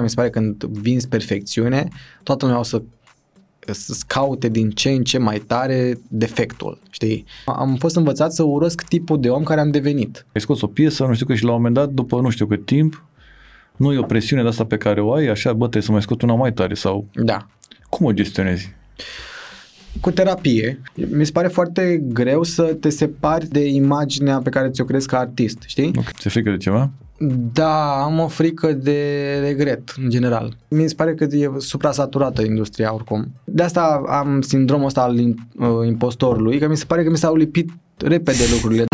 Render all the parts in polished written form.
Mi se pare că când vinzi perfecțiune, toată lumea o să-ți caute din ce în ce mai tare defectul, știi? Am fost învățat să urăsc tipul de om care am devenit. Ai scos o piesă, nu știu cât, și la un moment dat, după nu știu cât timp, nu e o presiune de asta pe care o ai, așa, bă, trebuie să mai scot una mai tare sau... Da. Cum o gestionezi? Cu terapie. Mi se pare foarte greu să te separi de imaginea pe care ți-o crezi ca artist, știi? Okay. Ți-e frică de ceva? Da, am o frică de regret, în general. Mi se pare că e supra-saturată industria, oricum. De asta am sindromul ăsta al impostorului, că mi se pare că mi s-au lipit repede lucrurile.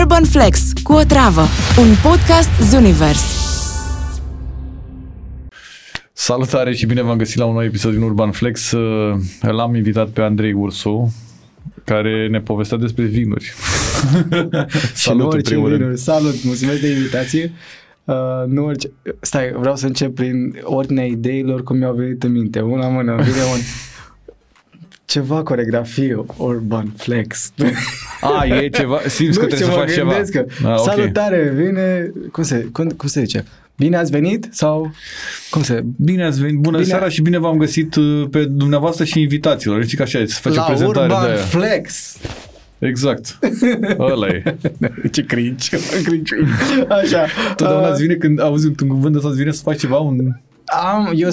Urban Flex cu Otravă, un podcast zuniverse. Salutare și bine v-am găsit la un nou episod din Urban Flex. L-am invitat pe Andrei Ursu, care ne povestea despre vinuri. Salut, în primul rând. Salut, mulțumesc de invitație. Stai, vreau să încep prin ordinea ideilor cum mi-au venit în minte. Una la mână, vine un... Ceva coreografie, Urban Flex. E ceva, simți că trebuie să faci ceva. Okay. Salutare, vine... Cum se zice? Bine ați venit sau cum se... Bine ați venit, bună seara și bine v-am găsit pe dumneavoastră și invitațiilor. Știi că așa e, să faci o prezentare de aia. La Urban Flex. Exact. Ăla e. Ce cringe. Așa. Totdeauna îți vine când auzi un cuvânt ăsta, îți vine să faci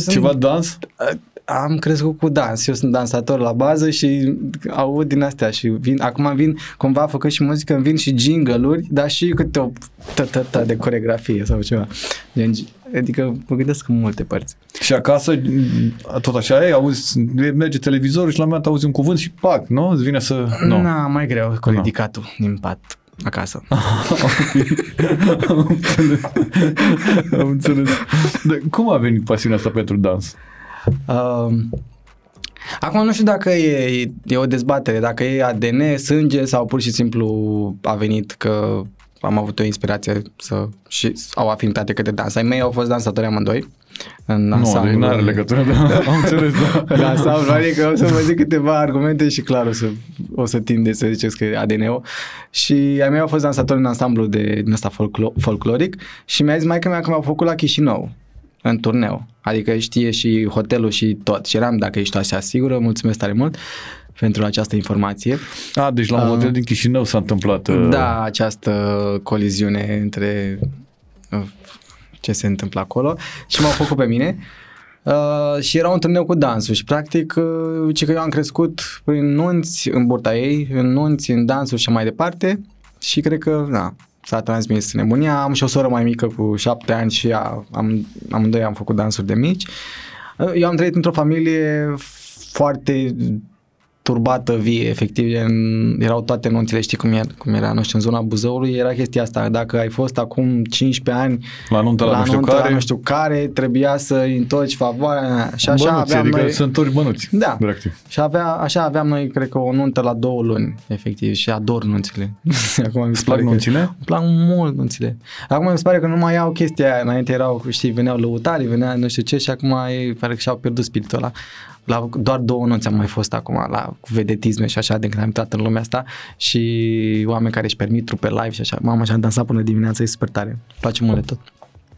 ceva, dans? Am crescut cu dans. Eu sunt dansator la bază și aud din astea și acum vin cumva făcând și muzică, îmi vin și jingle-uri, dar și câte o tătătă de coreografie sau ceva. Adică mă gândesc în multe părți. Și acasă tot așa e, auzi, merge televizorul și la un moment dat auzi un cuvânt și pac, nu? Îți vine să... Nu, mai greu cu ridicatul din pat. Acasă. Am înțeles. Dar cum a venit pasiunea asta pentru dans? Acum nu știu dacă e o dezbatere, dacă e ADN, sânge sau pur și simplu a venit că am avut o inspirație și au afinitate către dans. Ai mei au fost dansatori amândoi. Nu are legătură, dar am înțeles. Adică o să vă zic câteva argumente și clar o să tindeți să ziceți că e ADN-ul. Și ai mei au fost dansatori în ansamblu din ăsta folcloric și mi-a zis maică-mea că m-au făcut la Chișinău. În turneu, adică știe și hotelul și tot. Și eram, dacă ești așa sigură, mulțumesc tare mult pentru această informație. Deci la un hotel din Chișinău s-a întâmplat... Da, această coliziune între ce se întâmplă acolo și m-au făcut pe mine. Și era un turneu cu dansul și practic zice că eu am crescut prin nunți în burta ei, în nunți, în dansul și mai departe și cred că... Da. S-a transmis nebunia, am și o soră mai mică cu 7 ani și amândoi am făcut dansuri de mici. Eu am trăit într-o familie foarte turbată, vie, efectiv, erau toate nunțile, știi cum era, nu știu, în zona Buzăului, era chestia asta, dacă ai fost acum 15 ani la nuntă la nu știu care, trebuia să întorci favoarea și așa bănuți, aveam adică noi... să întorci bănuți. Da, practic. Și aveam noi, cred că, o nuntă la 2 luni, efectiv, și ador nunțile. Acum îți plac nunțile? Îmi plac mult nunțile. Acum mi se pare că nu mai au chestia aia, înainte erau, știi, veneau lăutarii, venea nu știu ce și acum ei pare că și-au pierdut spiritul ăla. Doar 2 nunți am mai fost acum la vedetisme și așa de când am intrat în lumea asta și oameni care își permit trupe live și așa. Mamă, și-am dansat până dimineața, e super tare. Îmi place mult de tot.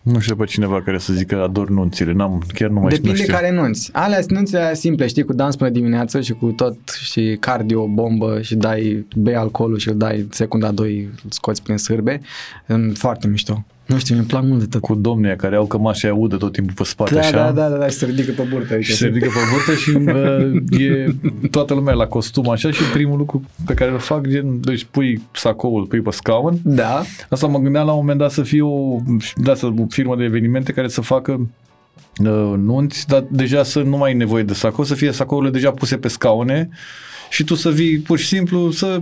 Nu știu pe cineva care să zică ador nunțile, chiar nu mai știu. Depinde care nunți. Alea sunt nunțile simple, știi, cu dans până dimineață și cu tot și cardio, bombă și bei alcoolul și îl dai secunda 2, scoți prin sârbe. Foarte mișto. Nu știu, mi-e plac mult de tot. Cu domnii care au cămașa aia udă tot timpul pe spate, da, așa. Da, și se ridică pe burtă. Adică și se ridică pe burtă și e toată lumea la costum așa și primul lucru pe care îl fac, deci pui sacoul, pui pe scaun. Da. Asta mă gândeam la un moment dat să fie o firmă de evenimente care să facă nunți, dar deja să nu mai ai nevoie de sacou, să fie sacourile deja puse pe scaune și tu să vii pur și simplu să...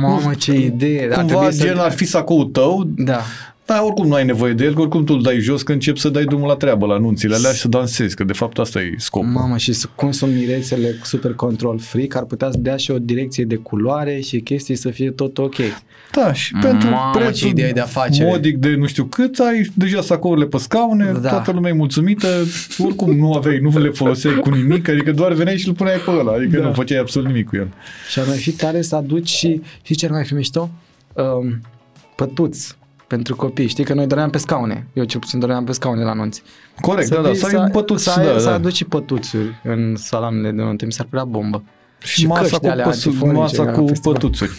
Mamă, ce idee! Cumva gen ar fi sacoul tău. Da. Dar oricum nu ai nevoie de el, că oricum tu îl dai jos, că începi să dai drumul la treabă, la anunțile alea și să dansezi, că de fapt asta e scopul. Mamă, și cum sunt mirețele super control freak, ar putea să dea și o direcție de culoare și chestii să fie tot ok. Da, și pentru prețul modic de nu știu cât, ai deja sacourile pe scaune, toată lumea e mulțumită, oricum nu le foloseai cu nimic, adică doar veneai și îl puneai pe ăla, adică nu făceai absolut nimic cu el. Și ar mai fi tare să aduci și ce ar mai fi mișto? Pătuți. pentru copii. Știi că noi doream pe scaune. Eu cel puțin doream pe scaune la anunți. Corect, da, să ai pătuți. Să aduci pătuțuri în salamele de nuntă. Mi s-ar părea bombă. Și masa cu pătuțuri.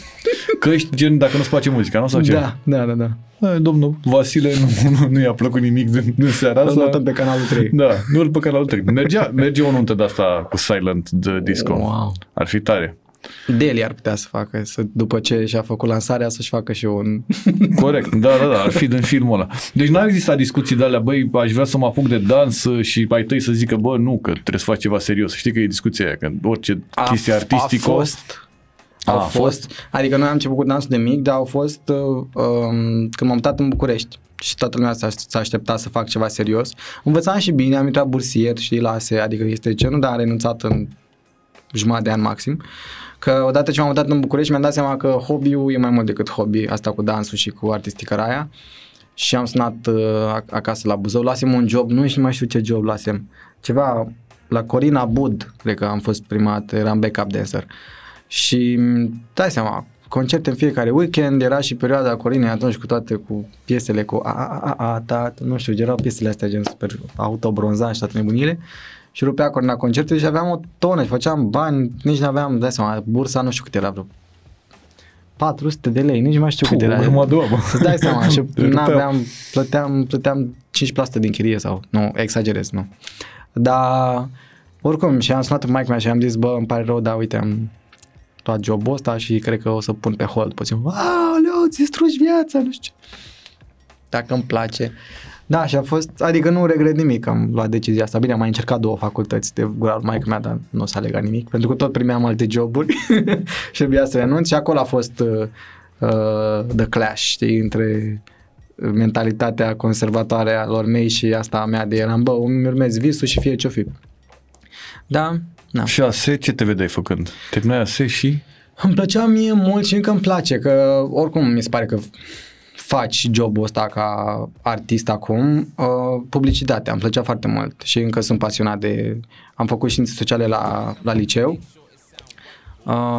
Căști, gen, dacă nu-ți place muzica, nu? Sau ce? Da. Domnul Vasile nu i-a plăcut nimic din seara asta. Îl pe canalul 3. Da, nu îl pe canalul 3. Merge o nuntă de asta cu silent de disco. Wow. Ar fi tare. Deli ar putea să facă, după ce și-a făcut lansarea, să-și facă și un... Corect, da, ar fi din filmul ăla. Deci n-ar exista discuții de alea, băi, aș vrea să mă apuc de dans și ai tăi să zică, bă, nu, că trebuie să faci ceva serios. Știi că e discuția aia, că orice chestie artistică... A fost, adică noi am început cu dansul de mic, dar au fost când m-am mutat în București și toată lumea s-a așteptat să fac ceva serios. Învățam și bine, am intrat bursier, știi, la ASE, adică este genul, dar am renunțat în jumătate de an maxim. Că odată ce m-am mutat în București mi-am dat seama că hobby-ul e mai mult decât hobby, asta cu dansul și cu artisticarea aia. Și am sunat acasă la Buzău, luasem un job, nu mai știu ce job luasem, ceva la Corina Bud, cred că am fost primat, eram backup dancer. Și dai seama, concerte în fiecare weekend, era și perioada Corinei atunci cu toate, cu piesele cu nu știu, erau piesele astea gen super autobronzant și toate nebunile. Și rupea Corina concerte și aveam o tonă și făceam bani, nici n-aveam, dai seama, bursa nu știu cât era, vreo 400 de lei, nici nu mai știu cât era. Îți dai seama, și plăteam 5% din chirie sau, nu, exagerez, nu. Dar, oricum, și am sunat în maică-mea și am zis, bă, îmi pare rău, dar uite, am luat job-ul ăsta și cred că o să pun pe hold puțin. Aoleu, îți distrugi viața, nu știu ce. Dacă îmi place... Da, și a fost, adică nu regret nimic, am luat decizia asta. Bine, am mai încercat 2 facultăți de gura maică-mea, dar nu s-a legat nimic, pentru că tot primeam alte joburi și trebuia să renunț. Și acolo a fost the clash, știi, între mentalitatea conservatoare a lor mei și asta a mea de eram, bă, îmi urmez visul și fie ce-o fi. Da, da. Și ASE, ce te vedeai făcând? Terminai ASE și? Îmi plăcea mie mult și încă îmi place, că oricum mi se pare că... faci jobul ăsta ca artist acum, publicitatea, îmi plăcea foarte mult și încă sunt pasionat de... Am făcut științe sociale la liceu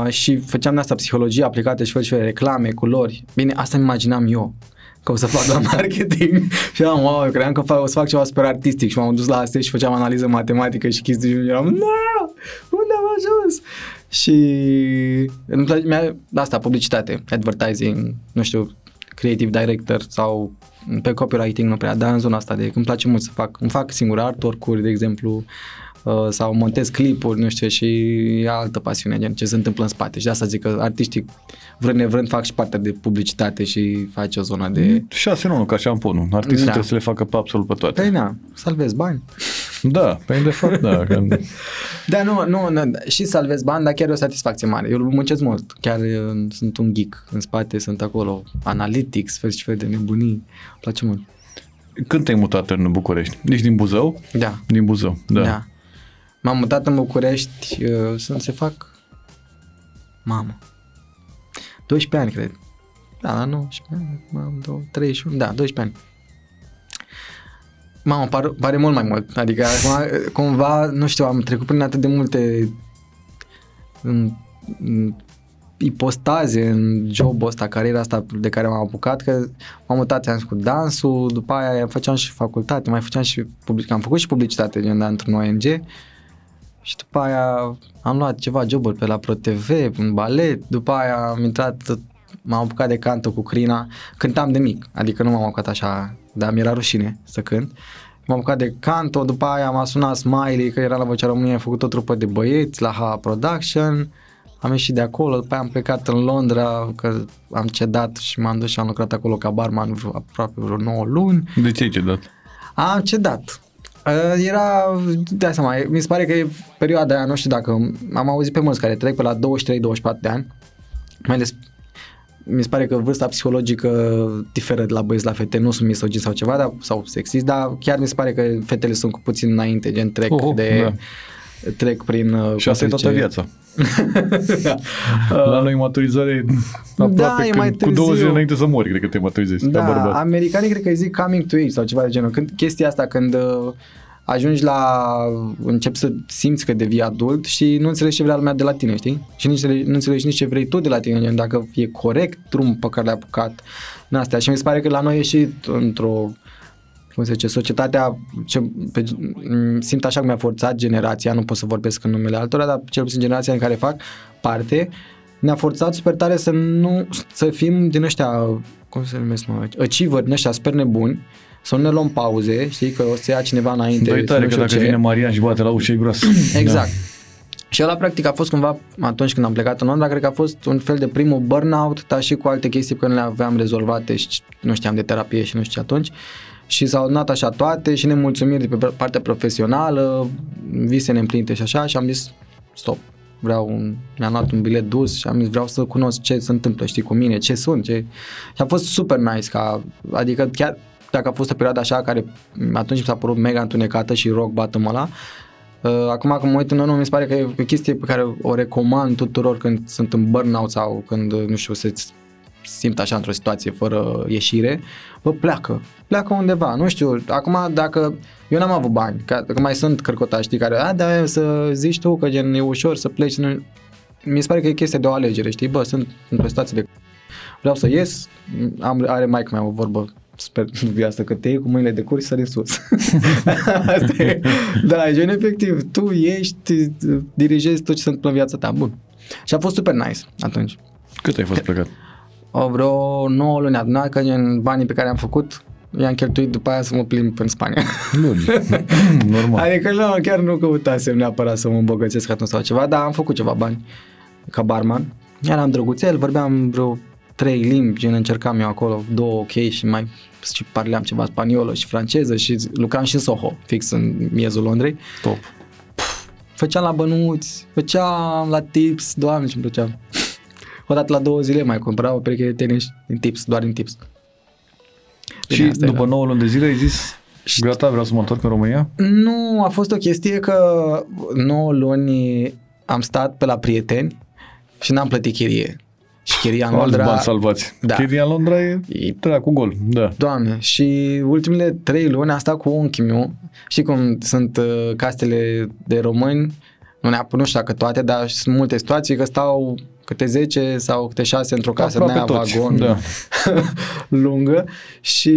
și făceam de asta psihologie aplicată și făceam reclame, culori. Bine, asta îmi imaginam eu, că o să fac doar marketing și am, wow, eu credeam că o să fac ceva super artistic și m-am dus la ASE și făceam analiză matematică și chestii și eram, no, unde am ajuns? Și îmi plăcea asta, publicitate, advertising, nu știu, creative director sau pe copywriting nu prea, dar în zona asta de îmi place mult să fac, îmi fac singur artwork-uri, de exemplu, sau montez clipuri, nu știu, și e altă pasiune, gen ce se întâmplă în spate și de asta zic că artistic, vrând nevrând, fac și partea de publicitate și faci o zonă de... 6-9, ca șamponul, artistul trebuie să le facă pe absolut pe toate. Păi na, salvezi bani. Da, păi de fapt, da. Că... da, nu, și salvezi bani, dar chiar e o satisfacție mare. Eu muncesc mult, chiar sunt un geek în spate, sunt acolo, analytics, fel și fel de nebunii, îmi place mult. Când te-ai mutat în București? Ești din Buzău? Da. Din Buzău, da. M-am mutat în București, se fac, mamă, 12 ani, cred. Da, la 19 ani, 31, da, 12 ani. Mamă, pare mult mai mult, adică cumva, nu știu, am trecut prin atât de multe în ipostaze în jobul ăsta, cariera asta de care m-am apucat, că m-am mutat, ți-am zis, cu dansul, după aia făceam și facultate, mai făceam și am făcut și publicitate, gen, într-un ONG și după aia am luat ceva joburi pe la ProTV, în balet, după aia am intrat, m-am apucat de cantă cu Crina, cântam de mic, adică nu m-am apucat așa, dar mi era rușine să cânt. M-am apucat de canto, după aia m-a sunat Smiley, că era la Vocea României, am făcut o trupă de băieți la Ha Production, am ieșit de acolo, după aia am plecat în Londra, că am cedat și m-am dus și am lucrat acolo ca barman aproape vreo 9 luni. De ce ai cedat? Am cedat. Era, de-aia seama, mi se pare că e perioada aia, nu știu dacă, am auzit pe mulți care trec pe la 23-24 de ani, mai ales mi se pare că vârsta psihologică diferă de la băieți la fete, nu sunt misogini sau ceva, sau sexist, dar chiar mi se pare că fetele sunt cu puțin înainte, gen trec trec prin... Și asta e toată viața. Da. La noi maturizare aproape da, cu 20 înainte să mori, cred că te maturizezi. Da, americanii cred că îi zic coming to age sau ceva de genul. Chestia asta când ajungi la, începi să simți că devii adult și nu înțelegi ce vrea lumea de la tine, știi? Și nu înțelegi nici ce vrei tu de la tine, dacă e corect drumul pe care l-ai apucat în astea. Și mi se pare că la noi e și într-o, cum se zice, societatea, simt așa că mi-a forțat generația, nu pot să vorbesc în numele altora, dar cel puțin generația în care fac parte, ne-a forțat super tare să nu, să fim din ăștia, cum se numesc, achiever, din ăștia super nebuni, să nu ne luăm pauze, știi, că o să ia cineva înainte. Dă-i tare că dacă vine Marian și bate la ușă, e groasă. Exact. Da. Și ăla practic a fost cumva, atunci când am plecat în Londra, cred că a fost un fel de primul burnout, dar și cu alte chestii pe care nu le aveam rezolvate și nu știam de terapie și nu știu ce atunci. Și s-au adunat așa toate și nemulțumiri de pe partea profesională, vise neîmplinite și așa, și am zis stop. Mi-am luat un bilet dus și am zis vreau să cunosc ce se întâmplă, știi, cu mine, ce sunt, ce... Și a fost super nice, ca, adică chiar dacă a fost o perioadă așa care atunci mi s-a părut mega întunecată și rock bottom ăla, acum când mă uit în urmă mi se pare că e o chestie pe care o recomand tuturor când sunt în burnout sau când, nu știu, se simt așa într-o situație fără ieșire, bă, pleacă undeva, nu știu, acum dacă, eu n-am avut bani, că mai sunt cărcotași, știi, care, da, să zici tu că gen e ușor să pleci, nu... mi se pare că e chestia de o alegere, știi, bă, sunt într-o situație de vreau să ies, are maică-mea o vorbă, sper asta, că te iei cu mâinile de curs și sări în sus. Asta e, da, gen, efectiv, tu ești, dirigezi tot ce se întâmplă în viața ta, bun. Și a fost super nice atunci. Cât ai fost plecat? Vreo 9 luni adunat, că în banii pe care am făcut i-am cheltuit după aia să mă plimb în Spania. Luni, normal. Adică nu, chiar nu căutasem neapărat să mă îmbogățesc atunci sau ceva, dar am făcut ceva bani ca barman. Eram drăguțel, vorbeam vreo 3 limbi, gen încercam eu acolo 2 ok și mai și parleam ceva spaniolă și franceză și lucram și în Soho, fix în miezul Londrei. Top. Făceam la bănuți, făceam la tips, doamne ce-mi plăceam. Odată la 2 zile mai cumpăram o pereche de tenis din tips, doar din tips. Bine, și după 9 luni de zile ai zis, gata, vreau să mă întorc în România? Nu, a fost o chestie că 9 luni am stat pe la prieteni și n-am plătit chirie. Și chiria în Londra... Alți bani salvați. Da. Chiria în Londra e treia cu gol. Da. Doamne, și ultimele 3 luni am stat cu unchiul meu. Știi cum sunt castele de români? Nu știu dacă toate, dar sunt multe situații că stau... câte 10 sau câte 6 într-o casă de aia vagon, da. Lungă și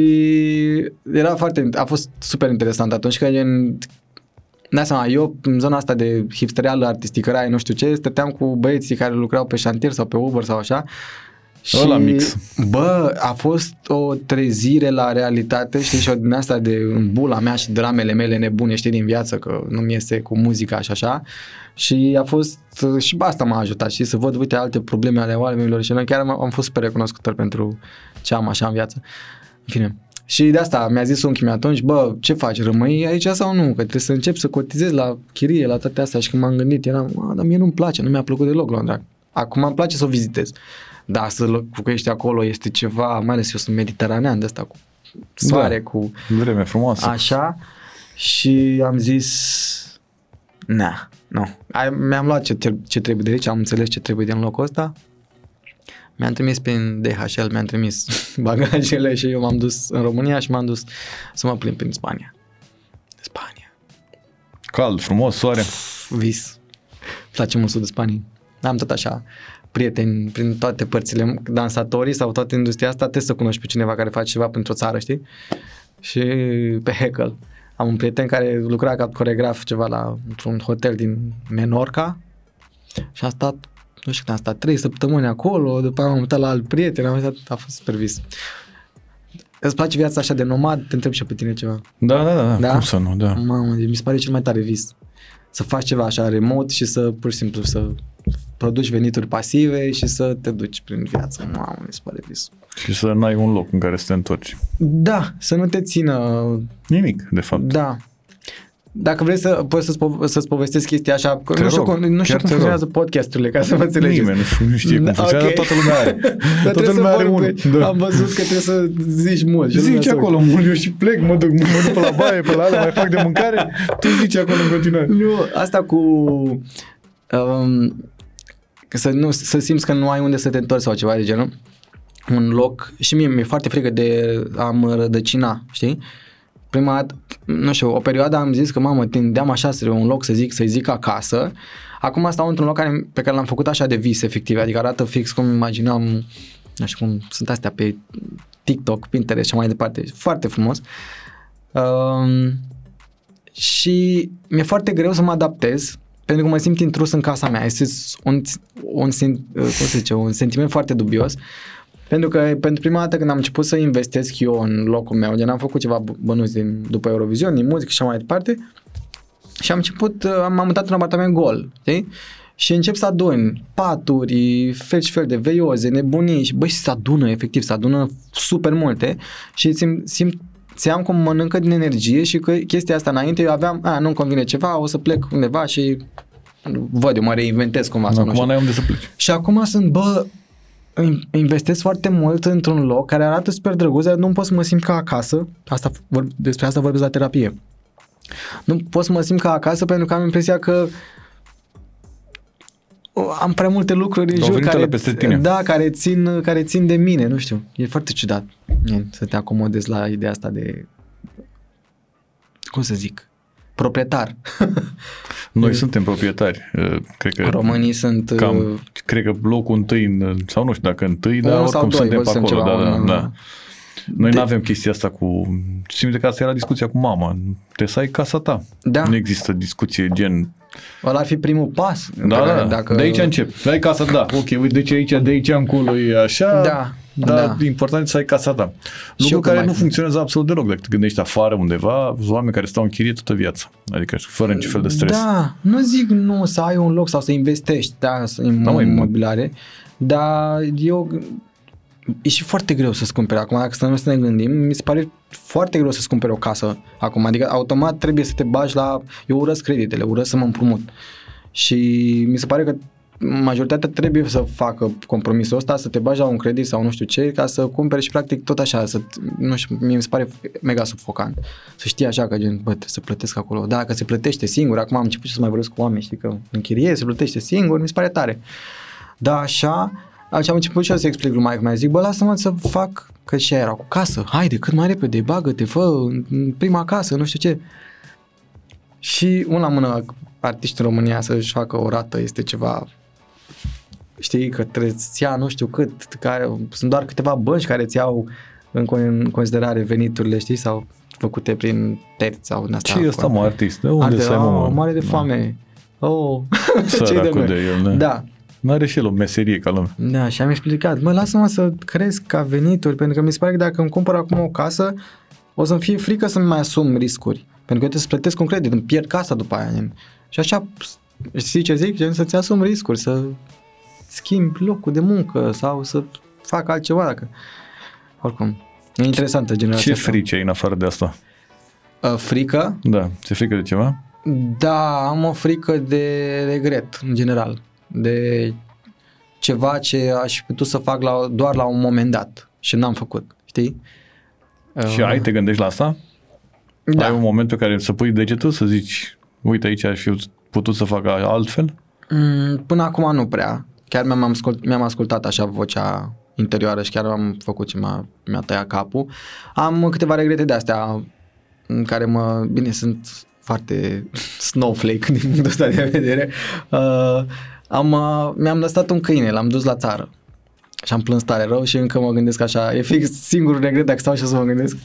era foarte, a fost super interesant atunci că da, seama, eu în zona asta de hipstereală, artisticăraie, nu știu ce, stăteam cu băieții care lucrau pe șantier sau pe Uber sau așa. Și, la mix. Bă, a fost o trezire la realitate, știi, și din asta de bula mea și dramele mele nebune, știi, din viață, că nu-mi iese cu muzica și așa. Și a fost, și asta m-a ajutat, știi, să văd, uite, alte probleme ale oamenilor și noi chiar am fost super recunoscător pentru ce am așa în viață. În fine. Și de asta mi-a zis unchiul meu atunci, bă, ce faci, rămâi aici sau nu? Că trebuie să încep să cotizezi la chirie, la toate astea. Și când m-am gândit, eram, dar mie nu-mi place, nu mi-a plăcut deloc Londra. Acum îmi place să o vizitez. Da, că ești acolo este ceva, mai ales eu sunt mediteranean de ăsta, cu soare, da, cu... vreme frumoasă. Așa, și am zis, nu. Mi-am luat ce trebuie de aici, am înțeles ce trebuie din locul ăsta, mi-am trimis prin DHL, mi-am trimis bagajele și eu m-am dus în România și m-am dus să mă plimb prin Spania. Cald, frumos, soare. Vis. Place mult sudul Spaniei. Am tot așa prieteni prin toate părțile, dansatorii sau toată industria asta, trebuie să cunoști pe cineva care face ceva pentru o țară, știi? Și pe Hackle. Am un prieten care lucra ca coregraf ceva la un hotel din Menorca și a stat, nu știu când a stat, 3 săptămâni acolo, după aia m-am mutat la alt prieten, a fost super vis. Îți place viața așa de nomad? Te întreb și pe tine ceva. Da, cum să nu, da. Mamă, mi se pare cel mai tare vis. Să faci ceva așa remote și să pur și simplu să produci venituri pasive și să te duci prin viață. Mamă, mi se pare vis. Și să n-ai un loc în care să te întorci. Da, să nu te țină... nimic, de fapt. Da. Dacă vrei să poți să-ți povestesc chestia așa, nu știu cum funcționează podcasturile, ca să vă înțelegeți. Nimeni nu știe cum funcționează, okay. Toată lumea are. Dar toată lumea are unul. Da. Am văzut că trebuie să zici mult. Zici acolo mult, eu și plec, mă duc pe la baie, pe la alea, mai fac de mâncare, tu zici acolo în continuare. Nu, asta cu... să simți că nu ai unde să te întorci sau ceva de genul, un loc, și mie mi-e foarte frică de a mă rădăcina, știi? Prima dată, nu știu, o perioadă am zis că mamă, tindeam așa să un loc să-i zic acasă. Acum stau într-un loc pe care l-am făcut așa de vis, efectiv, adică arată fix cum imaginam, nu știu cum sunt astea pe TikTok, Pinterest și mai departe, foarte frumos. Și mi-e foarte greu să mă adaptez, pentru că mă simt intrus în casa mea. Este un sentiment foarte dubios, pentru că pentru prima dată când am început să investesc eu în locul meu, gen am făcut ceva bănuți după Eurovision, din muzică și așa mai departe, și m-am mutat în apartament gol, știi? Și încep să adun paturi, fel și fel de veioze, nebunii și băi, se adună super multe și simt cum mănâncă din energie și că chestia asta înainte eu aveam, nu-mi convine ceva, o să plec undeva și văd, eu mă reinventez cumva. Acum n-ai unde să pleci. Și acum investesc foarte mult într-un loc care arată super drăguț, dar nu pot să mă simt ca acasă. Despre asta vorbesc la terapie. Nu pot să mă simt ca acasă pentru că am impresia că am prea multe lucruri în jur care țin de mine, nu știu. E foarte ciudat să te acomodezi la ideea asta de, cum să zic, proprietar. Noi suntem proprietari. Cred că românii sunt... cred că locul întâi, sau nu știu dacă întâi, dar oricum suntem pe acolo. Da. Noi nu avem chestia asta cu... Simte că asta era discuția cu mama. Trebuie să ai casa ta. Da. Nu există discuție gen... Ăla ar fi primul pas. Da. Dacă... De aici încep. Ai casa, da. Ok, uite, de aici încolo e așa. Da. Important să ai casa ta. Lucru care nu funcționează absolut deloc. Dacă te gândești afară undeva, oameni care stau în chirie toată viața. Adică fără niciun fel de stres. Da, nu zic nu să ai un loc sau să investești în imobiliare, dar e și foarte greu să-ți cumperi acum, dacă nu să ne gândim, mi se pare foarte greu să-ți cumperi o casă acum, adică automat trebuie să te bagi la, eu urăsc creditele, urăsc să mă împrumut și mi se pare că majoritatea trebuie să facă compromisul ăsta, să te bagi la un credit sau nu știu ce, ca să cumperi și practic tot așa, nu știu, mie mi se pare mega sufocant, să știi așa că gen, trebuie să plătesc acolo, da, că se plătește singur, acum am început să mai vorbesc cu oameni, știi că închiriez, se plătește singur, mi se pare tare, da, așa. Așa am început și eu să explic lui maică-mea, zic, lasă-mă să fac, că și era cu casă, haide, cât mai repede, bagă-te, fă, în prima casă, nu știu ce. Și una mână, artiști în România să-și facă o rată este ceva, știi, că trebuie să ia nu știu cât, care, sunt doar câteva bănci care îți iau în considerare veniturile, știi, sau făcute prin terți sau din asta. Ce e ăsta, mă, artist? De unde să ai, mă? Mare de foame. Oh, săracul de el, ne? Da. N-are și el o meserie ca lumea. Da, și am explicat, lasă-mă să cresc ca venituri, pentru că mi se pare că dacă îmi cumpăr acum o casă, o să-mi fie frică să-mi mai asum riscuri, pentru că eu trebuie să plătesc un credit, îmi pierd casa după aia. Și așa, știi ce zic? Să-ți asum riscuri, să schimbi locul de muncă sau să fac altceva dacă... Oricum, e interesantă generația. Ce frică ai în afară de asta? Frică? Da, ți-e frică de ceva? Da, am o frică de regret, în general. De ceva ce aș putut să fac doar la un moment dat și n-am făcut, știi? Și te gândești la asta? Da. Ai un moment pe care să pui degetul, să zici, uite aici aș fi putut să fac altfel? Până acum nu prea. Chiar mi-am ascultat așa vocea interioară și chiar am făcut ce mi-a tăiat capul. Am câteva regrete de astea în care bine, sunt foarte snowflake din punctul ăsta de vedere. Mi-am lăsat un câine, l-am dus la țară și am plâns tare rău și încă mă gândesc așa, e fix singurul regret dacă stau și să mă gândesc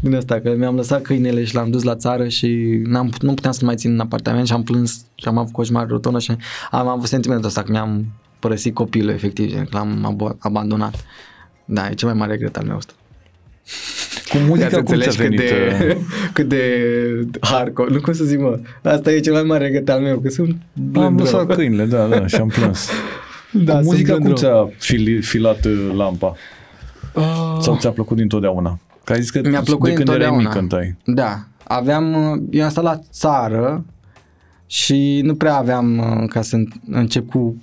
din asta, că mi-am lăsat câinele și l-am dus la țară și nu puteam să-l mai țin în apartament și am plâns și am avut coșmar rotună și am avut sentimentul ăsta că mi-am părăsit copilul efectiv, că l-am abandonat. Da, e cel mai mare regret al meu ăsta. Cu muzica cum ți-a venit? Cât de hardcore, nu cum să zic, mă, asta e cel mai mare regret al meu, că sunt am lăsat câinile, da, și am plâns. Da, cu muzica cum ți-a filat lampa? Sau ți-a plăcut dintotdeauna? Că ai zis că mi-a plăcut de când erai mic cântai. Da, eu am stat la țară și nu prea aveam, ca să încep cu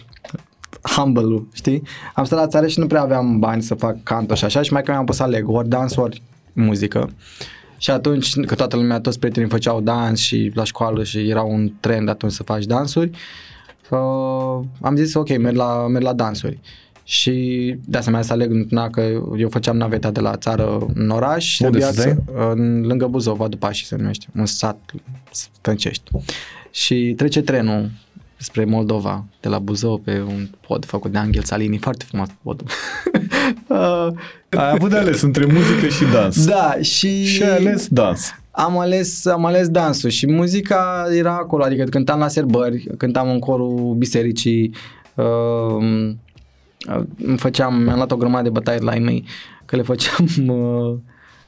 humble-ul, știi? Am stat la țară și nu prea aveam bani să fac canto și așa și mai că mi-am pus aleg, ori dans, ori muzică. Și atunci, că toată lumea, toți prietenii făceau dans și la școală și era un trend atunci să faci dansuri, am zis ok, merg la dansuri. și de asemenea să aleg într-una că eu făceam naveta de la țară în oraș. Unde se lângă Buzău, Vadu Pașii se numește, un sat, Strâncești. Și trece trenul spre Moldova, de la Buzău, pe un pod făcut de Angel Salini, foarte frumos podul. Ai avut de ales între muzică și dans. Da, și ai ales dans. Am ales dansul și muzica era acolo, adică cântam la serbări, cântam în corul bisericii, mi-am luat o grămadă de bătaie la ai mei, că le făceam,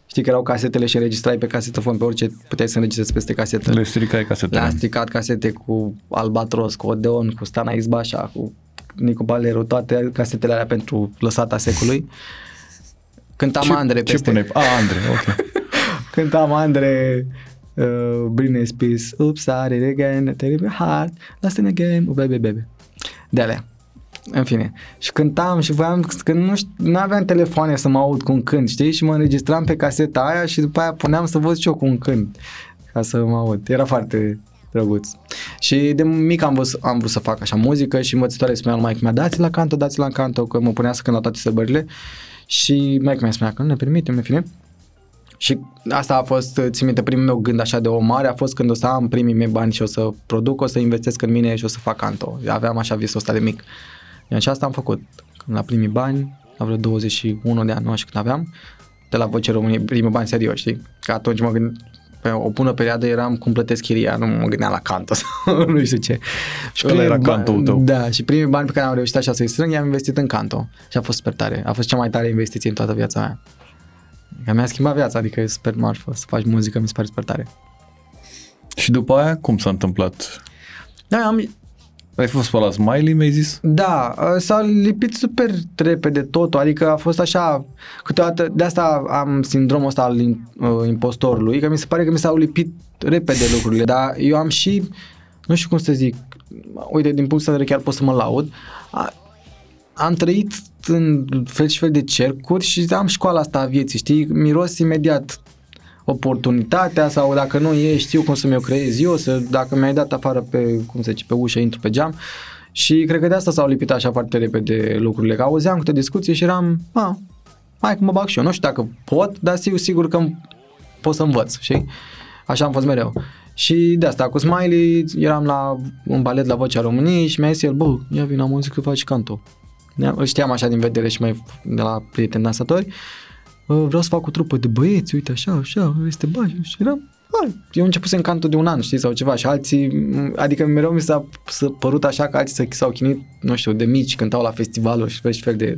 știi că erau casetele și înregistrai pe casetofon, pe orice puteai să înregistrezi peste casetă. Le stricai casetele. Le-am stricat casete cu Albatros, cu Odeon, cu Stana Izbașa, cu Nicu Baleru, toate casetele alea pentru lăsata secului. Cântam Andre peste. Ce pune? Andre, ok. Cântam Andre, Britney Spears, Oops, sorry again, terrible heart, last in a game, baby, baby. De alea. În fine. Și cântam și voiam, că nu aveam telefoane să mă aud cum cânt, știi? Și mă înregistram pe caseta aia și după aia puneam să văd și eu cum cânt, ca să mă aud. Era foarte drăguț. Și de mic am vrut să fac așa muzică și învățătoarea spunea lui maică-mea, dați la canto, dați la canto, că mă punea să cânt la toate sărbările. Și maică-mea spunea că nu ne permitem, în fine. Și asta a fost, țin minte, primul meu gând așa de om mare a fost când o să am primii mei bani și o să produc, o să investesc în mine și o să fac canto. Aveam așa visul ăsta de mic. Iar și asta am făcut. Când la primii bani, la vreo 21 de ani, nu știu când aveam, de la Vocea României, primii bani serioși, știi? Că atunci mă gând, pe o bună perioadă eram cum plătesc chiria, nu mă gândeam la canto sau nu știu ce. Și ăla era canto-ul tău. Da, și primii bani pe care am reușit așa să-i strâng, i-am investit în canto. Și a fost super tare. A fost cea mai tare investiție în toată viața mea. Că mi-a schimbat viața, adică e super marfă să faci muzică, mi se pare super tare. Și după aia, cum s-a întâmplat? Da, ai fost pe la Smiley, mi-ai zis? Da, s-a lipit super repede totul, adică a fost așa, câteodată, de asta am sindromul ăsta al impostorului, că mi se pare că mi s-au lipit repede lucrurile, dar eu am și, nu știu cum să zic, uite, din punct de vedere chiar pot să mă laud, am trăit în fel și fel de cercuri și am școala asta a vieții, știi, miros imediat oportunitatea sau dacă nu e, știu cum să-mi o creez eu, dacă mi-ai dat afară pe, cum se zice, pe ușă, intru pe geam și cred că de asta s-au lipit așa foarte repede lucrurile, că auzeam câte discuții și eram, hai că mă bag și eu, nu știu dacă pot, dar sigur că pot să învăț, știi? Așa am fost mereu. Și de asta, cu Smiley, eram la un balet la Vocea României și mi-a zis el, ia vin la muzică, faci canto. Îl știam așa din vedere și mai de la prieteni dansatori. Vreau să fac o trupă de băieți, uite așa, este bani, și eram, eu începusem canto de un an, știi, sau ceva, și alții, adică mereu mi s-a părut așa că alții s-au chinuit, nu știu, de mici, cântau la festivaluri și fel de,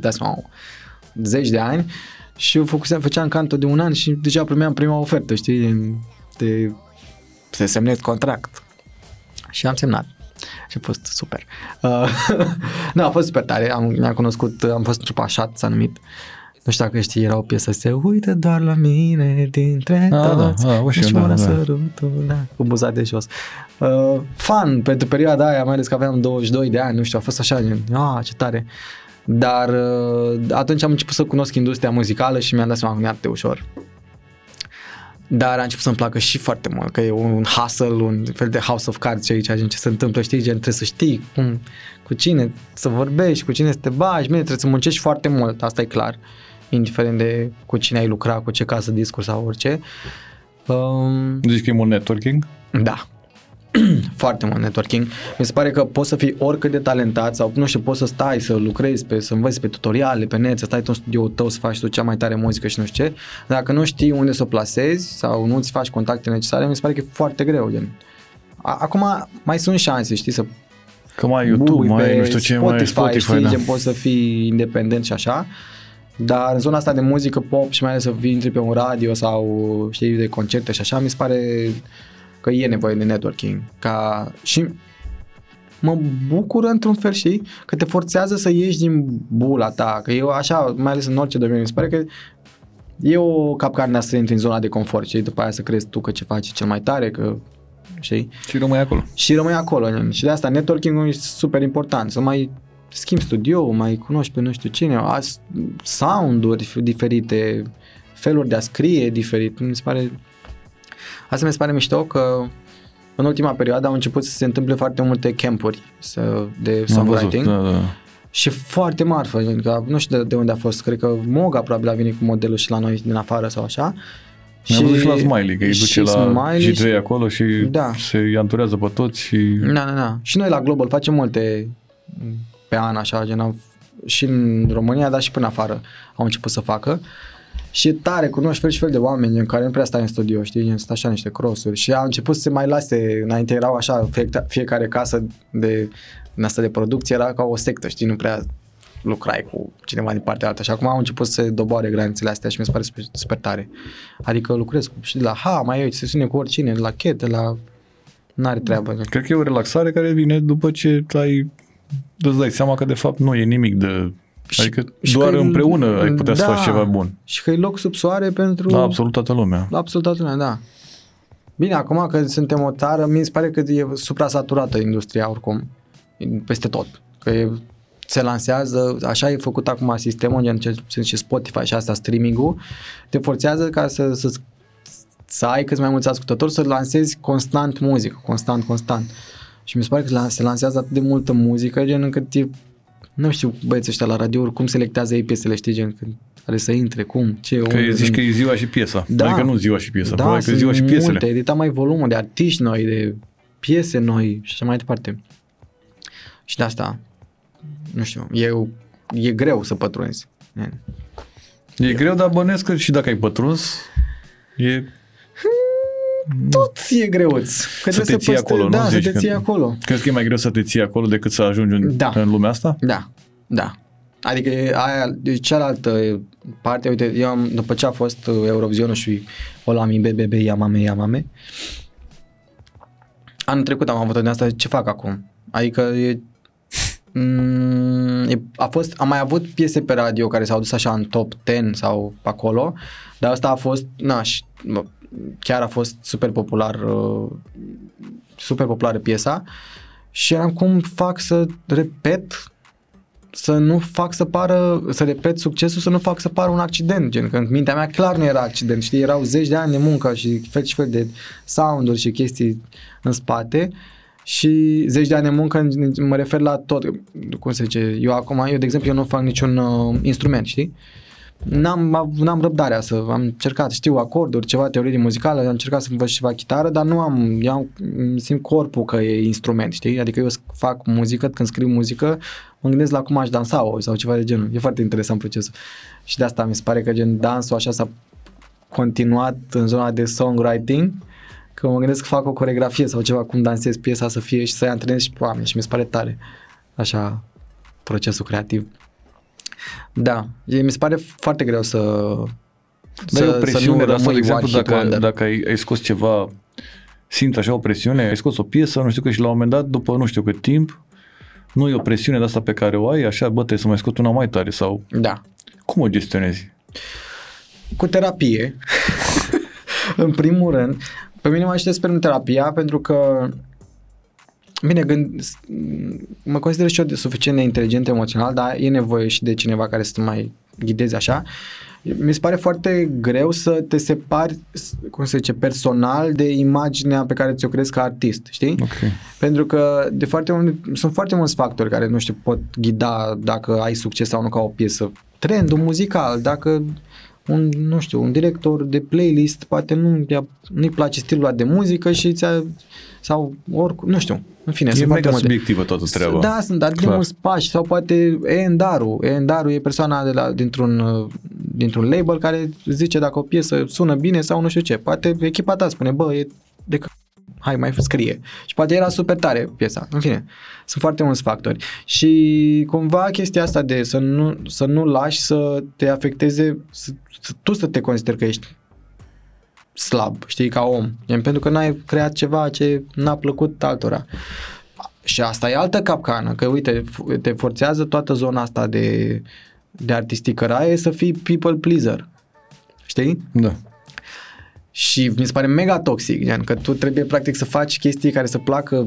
zeci de ani și eu făceam canto de un an și deja primeam prima ofertă, știi, de să semnez contract și am semnat. Și a fost super. A fost super tare, ne-am cunoscut, am fost într-o pașat, s-a numit. Nu știu dacă știi, era o piesă, se uită doar la mine dintre toți, își mora sărutul, da, cu buza de jos. Fan pentru perioada aia, mai ales că aveam 22 de ani, nu știu, a fost așa, ce tare. Dar atunci am început să cunosc industria muzicală și mi-am dat seama că mi-e ușor. Dar a început să-mi placă și foarte mult, că e un hustle, un fel de house of cards aici, ce se întâmplă, știi, trebuie să știi cu cine să vorbești, cu cine să te bagi, bine, trebuie să muncești foarte mult, asta e clar, indiferent de cu cine ai lucra, cu ce casă discuri sau orice. Zici că e mult networking? Da, foarte mult networking. Mi se pare că poți să fii oricât de talentat sau, nu știu, poți să stai, să lucrezi, să învăți pe tutoriale, pe net, să stai tu în studioul tău, să faci tu cea mai tare muzică și nu știu ce. Dacă nu știi unde să o plasezi sau nu îți faci contacte necesare, mi se pare că e foarte greu. Acum mai sunt șanse, știi, să... Că mai YouTube, mai nu știu ce, Spotify, știi, poți să fii independent și așa. Dar în zona asta de muzică pop și mai ales să intri pe un radio sau, știi, de concerte și așa, mi se pare... că e nevoie de networking. Și mă bucură într-un fel, știi, că te forțează să ieși din bula ta, că eu așa, mai ales în orice domeniu, mi se pare că e o capcană să intri în zona de confort, știi, după aia să crezi tu că ce faci e cel mai tare, că, știi? Și rămâi acolo. Și de asta networking-ul e super important, să mai schimbi studio, mai cunoști pe nu știu cine, sound-uri diferite, feluri de a scrie diferit, mi se pare... Asta mi se pare mișto că în ultima perioadă au început să se întâmple foarte multe campuri de songwriting. și foarte marfă, adică nu știu de unde a fost, cred că Moga probabil a venit cu modelul și la noi din afară sau așa. Mi-am văzut și la Smiley, că îi duce la G3 acolo și da, se anturează pe toți și... Da. Și noi la Global facem multe pe an, așa, gen, și în România, dar și până afară au început să facă. Și e tare, cunoști fel și fel de oameni în care nu prea stai în studio, știi, sunt așa niște cross-uri și a început să se mai lase, înainte erau așa, fiecare casă de producție era ca o sectă, știi, nu prea lucrai cu cineva din partea alta și acum au început să se doboare granițele astea și mi se pare super tare. Adică lucrez și de la Ha, mai se sune cu oricine, de la Chet, de la... n-are treabă. Cred că e o relaxare care vine după ce îți dai seama că de fapt nu e nimic de... Adică și doar împreună ai putea să faci ceva bun. Și că e loc sub soare pentru... La absolut toată lumea. La absolut toată lumea, da. Bine, acum că suntem o țară, mi se pare că e suprasaturată industria oricum, peste tot. Că se lansează, așa e făcut acum sistemul, gen ce sunt și Spotify și asta, streaming-ul, te forțează ca să ai cât mai mulți ascultători, să lansezi constant muzică, constant. Și mi se pare că se lansează atât de multă muzică, gen încât nu știu băieții ăștia la radiouri cum selectează ei piesele, știi, gen când are să intre, cum, ce... Că zici că e ziua și piesa, da, adică nu ziua și piesa, da, probabil că ziua și piesele. Da, sunt multe, edita mai volumul de artiști noi, de piese noi și așa mai departe. Și de asta, nu știu, e greu să pătrunzi. E greu, dar bănesc că și dacă ai pătruns, e... Tot e greuț. Să te ții acolo, nu zici? Da, să te ții acolo. Crezi că e mai greu să te ții acolo decât să ajungi în lumea asta? Da. Adică aia, cealaltă parte, uite, eu după ce a fost Eurovisionul și ăla mi BBB, ia mame, anul trecut am avut de asta, ce fac acum? Adică am mai avut piese pe radio care s-au dus așa în top 10 sau pe acolo, dar asta a fost, chiar a fost super populară piesa și eram cum fac să repet succesul, să nu fac să pară un accident, gen că în mintea mea clar nu era accident, știi, erau zeci de ani de muncă și fel și fel de sound-uri și chestii în spate și zeci de ani de muncă, mă refer la tot, cum se zice, eu de exemplu, eu nu fac niciun instrument, știi? N-am răbdarea am încercat, știu acorduri, ceva teorie muzicală, am încercat să învăț ceva chitară, dar simt corpul că e instrument, știi? Adică eu fac muzică, când scriu muzică, mă gândesc la cum aș dansa sau ceva de genul. E foarte interesant procesul. Și de asta mi se pare că gen dansul așa s-a continuat în zona de songwriting, că mă gândesc că fac o coreografie sau ceva, cum dansez piesa să fie și să-i antrenez și pe oameni și mi se pare tare. Așa, procesul creativ. Da, mi se pare foarte greu să o presiune, să nu, de exemplu, dacă ai scos ceva, simți așa o presiune, ai scos o piesă, nu știu, că și la un moment dat, după nu știu cât timp, nu e o presiune de asta pe care o ai, așa, trebuie să mai scoți una mai tare sau... Da. Cum o gestionezi? Cu terapie. În primul rând, pe mine mă aștept spre terapia, pentru că bine, mă consider și eu de suficient de inteligent emoțional, dar e nevoie și de cineva care să mai ghideze așa. Mi se pare foarte greu să te separi, cum se zice, personal de imaginea pe care ți-o crezi ca artist, știi? Okay. Pentru că sunt foarte mulți factori care, nu știu, pot ghida dacă ai succes sau nu ca o piesă. Trendul muzical, dacă un director de playlist poate nu-i place stilul ăla de muzică și sau oricum, nu știu, în fine. E mega subiectivă toată treaba. Da, sunt atât de mulți pași, sau poate E&R-ul e persoana dintr-un label care zice dacă o piesă sună bine sau nu știu ce. Poate echipa ta spune, hai mai scrie. Și poate era super tare piesa. În fine, sunt foarte mulți factori. Și cumva chestia asta de să nu lași să te afecteze, tu să te consideri că ești slab, știi, ca om. Pentru că n-ai creat ceva ce n-a plăcut altora. Și asta e altă capcană, că uite, te forțează toată zona asta de artisticăraie să fii people pleaser. Știi? Da. Și mi se pare mega toxic, gen, că tu trebuie practic să faci chestii care să placă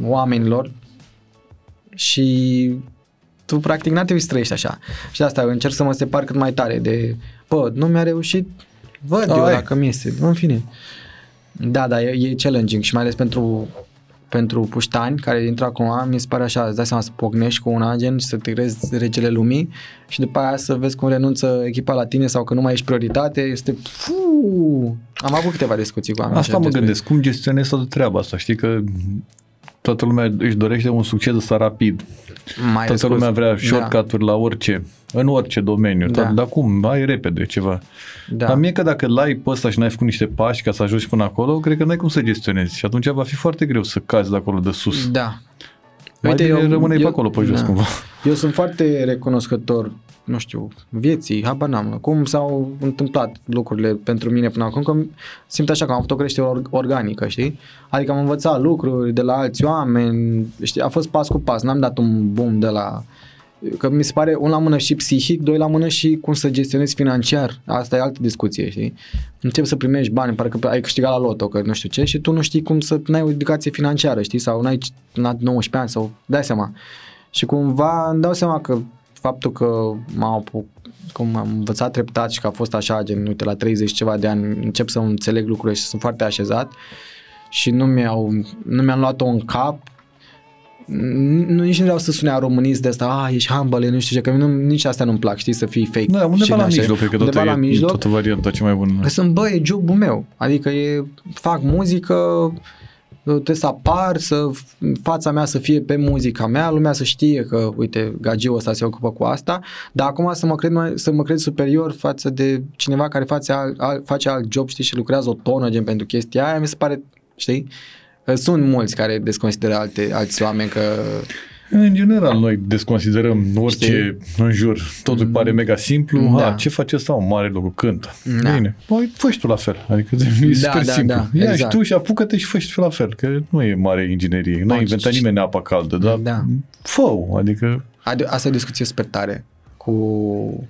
oamenilor și tu practic n-ar trebui să trăiești așa. Și de asta încerc să mă separ cât mai tare de, nu mi-a reușit, văd eu dacă mi iese, în fine. Da, e challenging și mai ales pentru pentru puștani, care dintre acum mi se pare așa, îți dai seama să pocnești cu un agen și să te crezi regele lumii și după aia să vezi cum renunță echipa la tine sau că nu mai ești prioritate, este fuu. Am avut câteva discuții cu oameni. Asta mă gândesc, cum gestionezi toată treaba asta, știi că toată lumea își dorește un succes ăsta rapid. Mai toată lumea vrea shortcut-uri la orice, în orice domeniu, dar cum, ai repede ceva. Da. Dar mie că dacă l-ai pe ăsta și n-ai făcut niște pași ca să ajungi până acolo, cred că n-ai cum să gestionezi și atunci va fi foarte greu să cazi de acolo de sus. Da. Uite, mai bine rămâneai pe acolo, pe jos cumva. Eu sunt foarte recunoscător, nu știu, vieții, habar n-am, cum s-au întâmplat lucrurile pentru mine până acum, că simt așa că am avut o creștere organică, știi? Adică am învățat lucruri de la alți oameni, știi? A fost pas cu pas, n-am dat un boom de la... Că mi se pare, un la mână și psihic, doi la mână și cum să gestionezi financiar. Asta e altă discuție, știi? Începi să primești bani, parcă ai câștigat la loto, că nu știu ce, și tu nu știi cum să... n-ai o educație financiară, știi? Sau n-ai 19 ani, sau dai seama. Și cumva îmi dau seama că faptul că am învățat treptat și că a fost așa, gen, uite, la 30 ceva de ani încep să înțeleg lucrurile și sunt foarte așezat și nu mi-am luat-o în cap. Nici nu vreau să sune românist de asta, ești humble, nu știu ce, că nici asta nu-mi plac, știi, să fii fake. Da, undeva la mijloc, cred că toată varianta cea mai bună. Că sunt, e jobul meu, adică fac muzică, trebuie să apar, să fața mea să fie pe muzica mea, lumea să știe că, uite, gagiul ăsta se ocupă cu asta, dar acum să mă cred superior față de cineva care face alt job, știi, și lucrează o tonă, gen, pentru chestia aia, mi se pare, știi, sunt mulți care desconsideră alți oameni că... În general, noi desconsiderăm orice, știi, în jur. Totul pare mega simplu. Da. Ce face ăsta? Un mare lucru, cântă. Da. Bine. Păi, fă și tu la fel. Adică e super simplu. Da, ia exact. Și tu și apucă-te și fă și tu la fel. Că nu e mare inginerie. Nu a inventat nimeni apa caldă, dar fă-o. Adică... Asta e o discuție super tare cu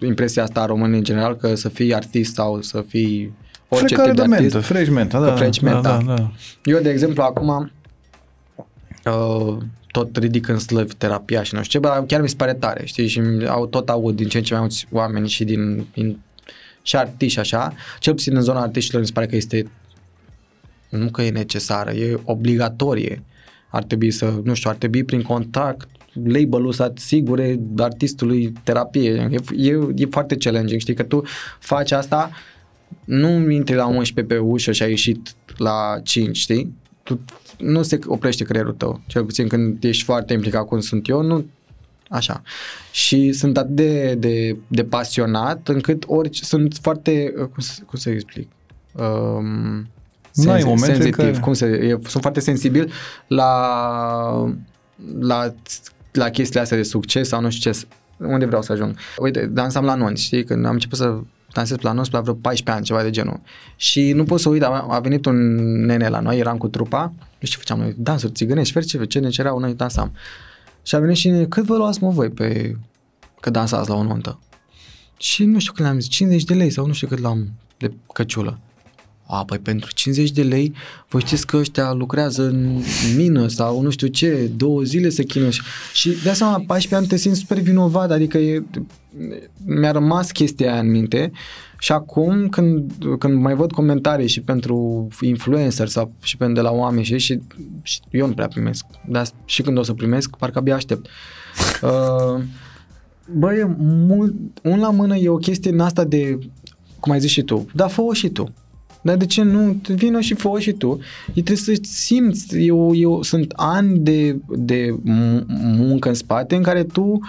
impresia asta a românii în general, că să fii artist sau să fii orice tip de artist. Fresh mentă. Eu, de exemplu, acum... tot ridic în slăvi terapia și nu știu ce, dar chiar mi se pare tare, știi, și aud din ce în ce mai mulți oameni și și artiști așa, cel puțin în zona artiștilor mi se pare că este, nu că e necesară, e obligatorie, ar trebui prin contract label-ul să asigure artistului terapie, e foarte challenging, știi, că tu faci asta, nu intri la 11 pe ușă și ai ieșit la 5, știi, tu nu se oprește creierul tău, cel puțin când ești foarte implicat cum sunt eu, nu așa. Și sunt atât de pasionat încât orice, sunt foarte, cum să explic, sensitiv, sunt foarte sensibil la chestiile astea de succes sau nu știu ce, unde vreau să ajung. Uite, dansam la anunț, știi, când am început să dansez la anunț la vreo 14 ani, ceva de genul. Și nu pot să uit, a venit un nene la noi, eram cu trupa, nu știu ce făceam noi, dansuri țigănești, ce ne cereau, noi dansam. Și a venit și nene, cât vă luați mă voi pe că dansați la o nuntă? Și nu știu cât le-am zis, 50 de lei sau nu știu cât l-am de căciulă. Păi pentru 50 de lei, voi știți că ăștia lucrează în mină sau nu știu ce, 2 zile se chinuie și de asta la 14 ani te simți super vinovat, adică mi-a rămas chestia aia în minte și acum când mai văd comentarii și pentru influencer sau și pentru de la oameni și eu nu prea primesc, dar și când o să primesc, parcă abia aștept. Un la mână e o chestie în asta de, cum ai zis și tu, dar fă-o și tu. Dar de ce nu? Vină și fă și tu. Trebuie să simți. Eu sunt ani de muncă în spate în care tu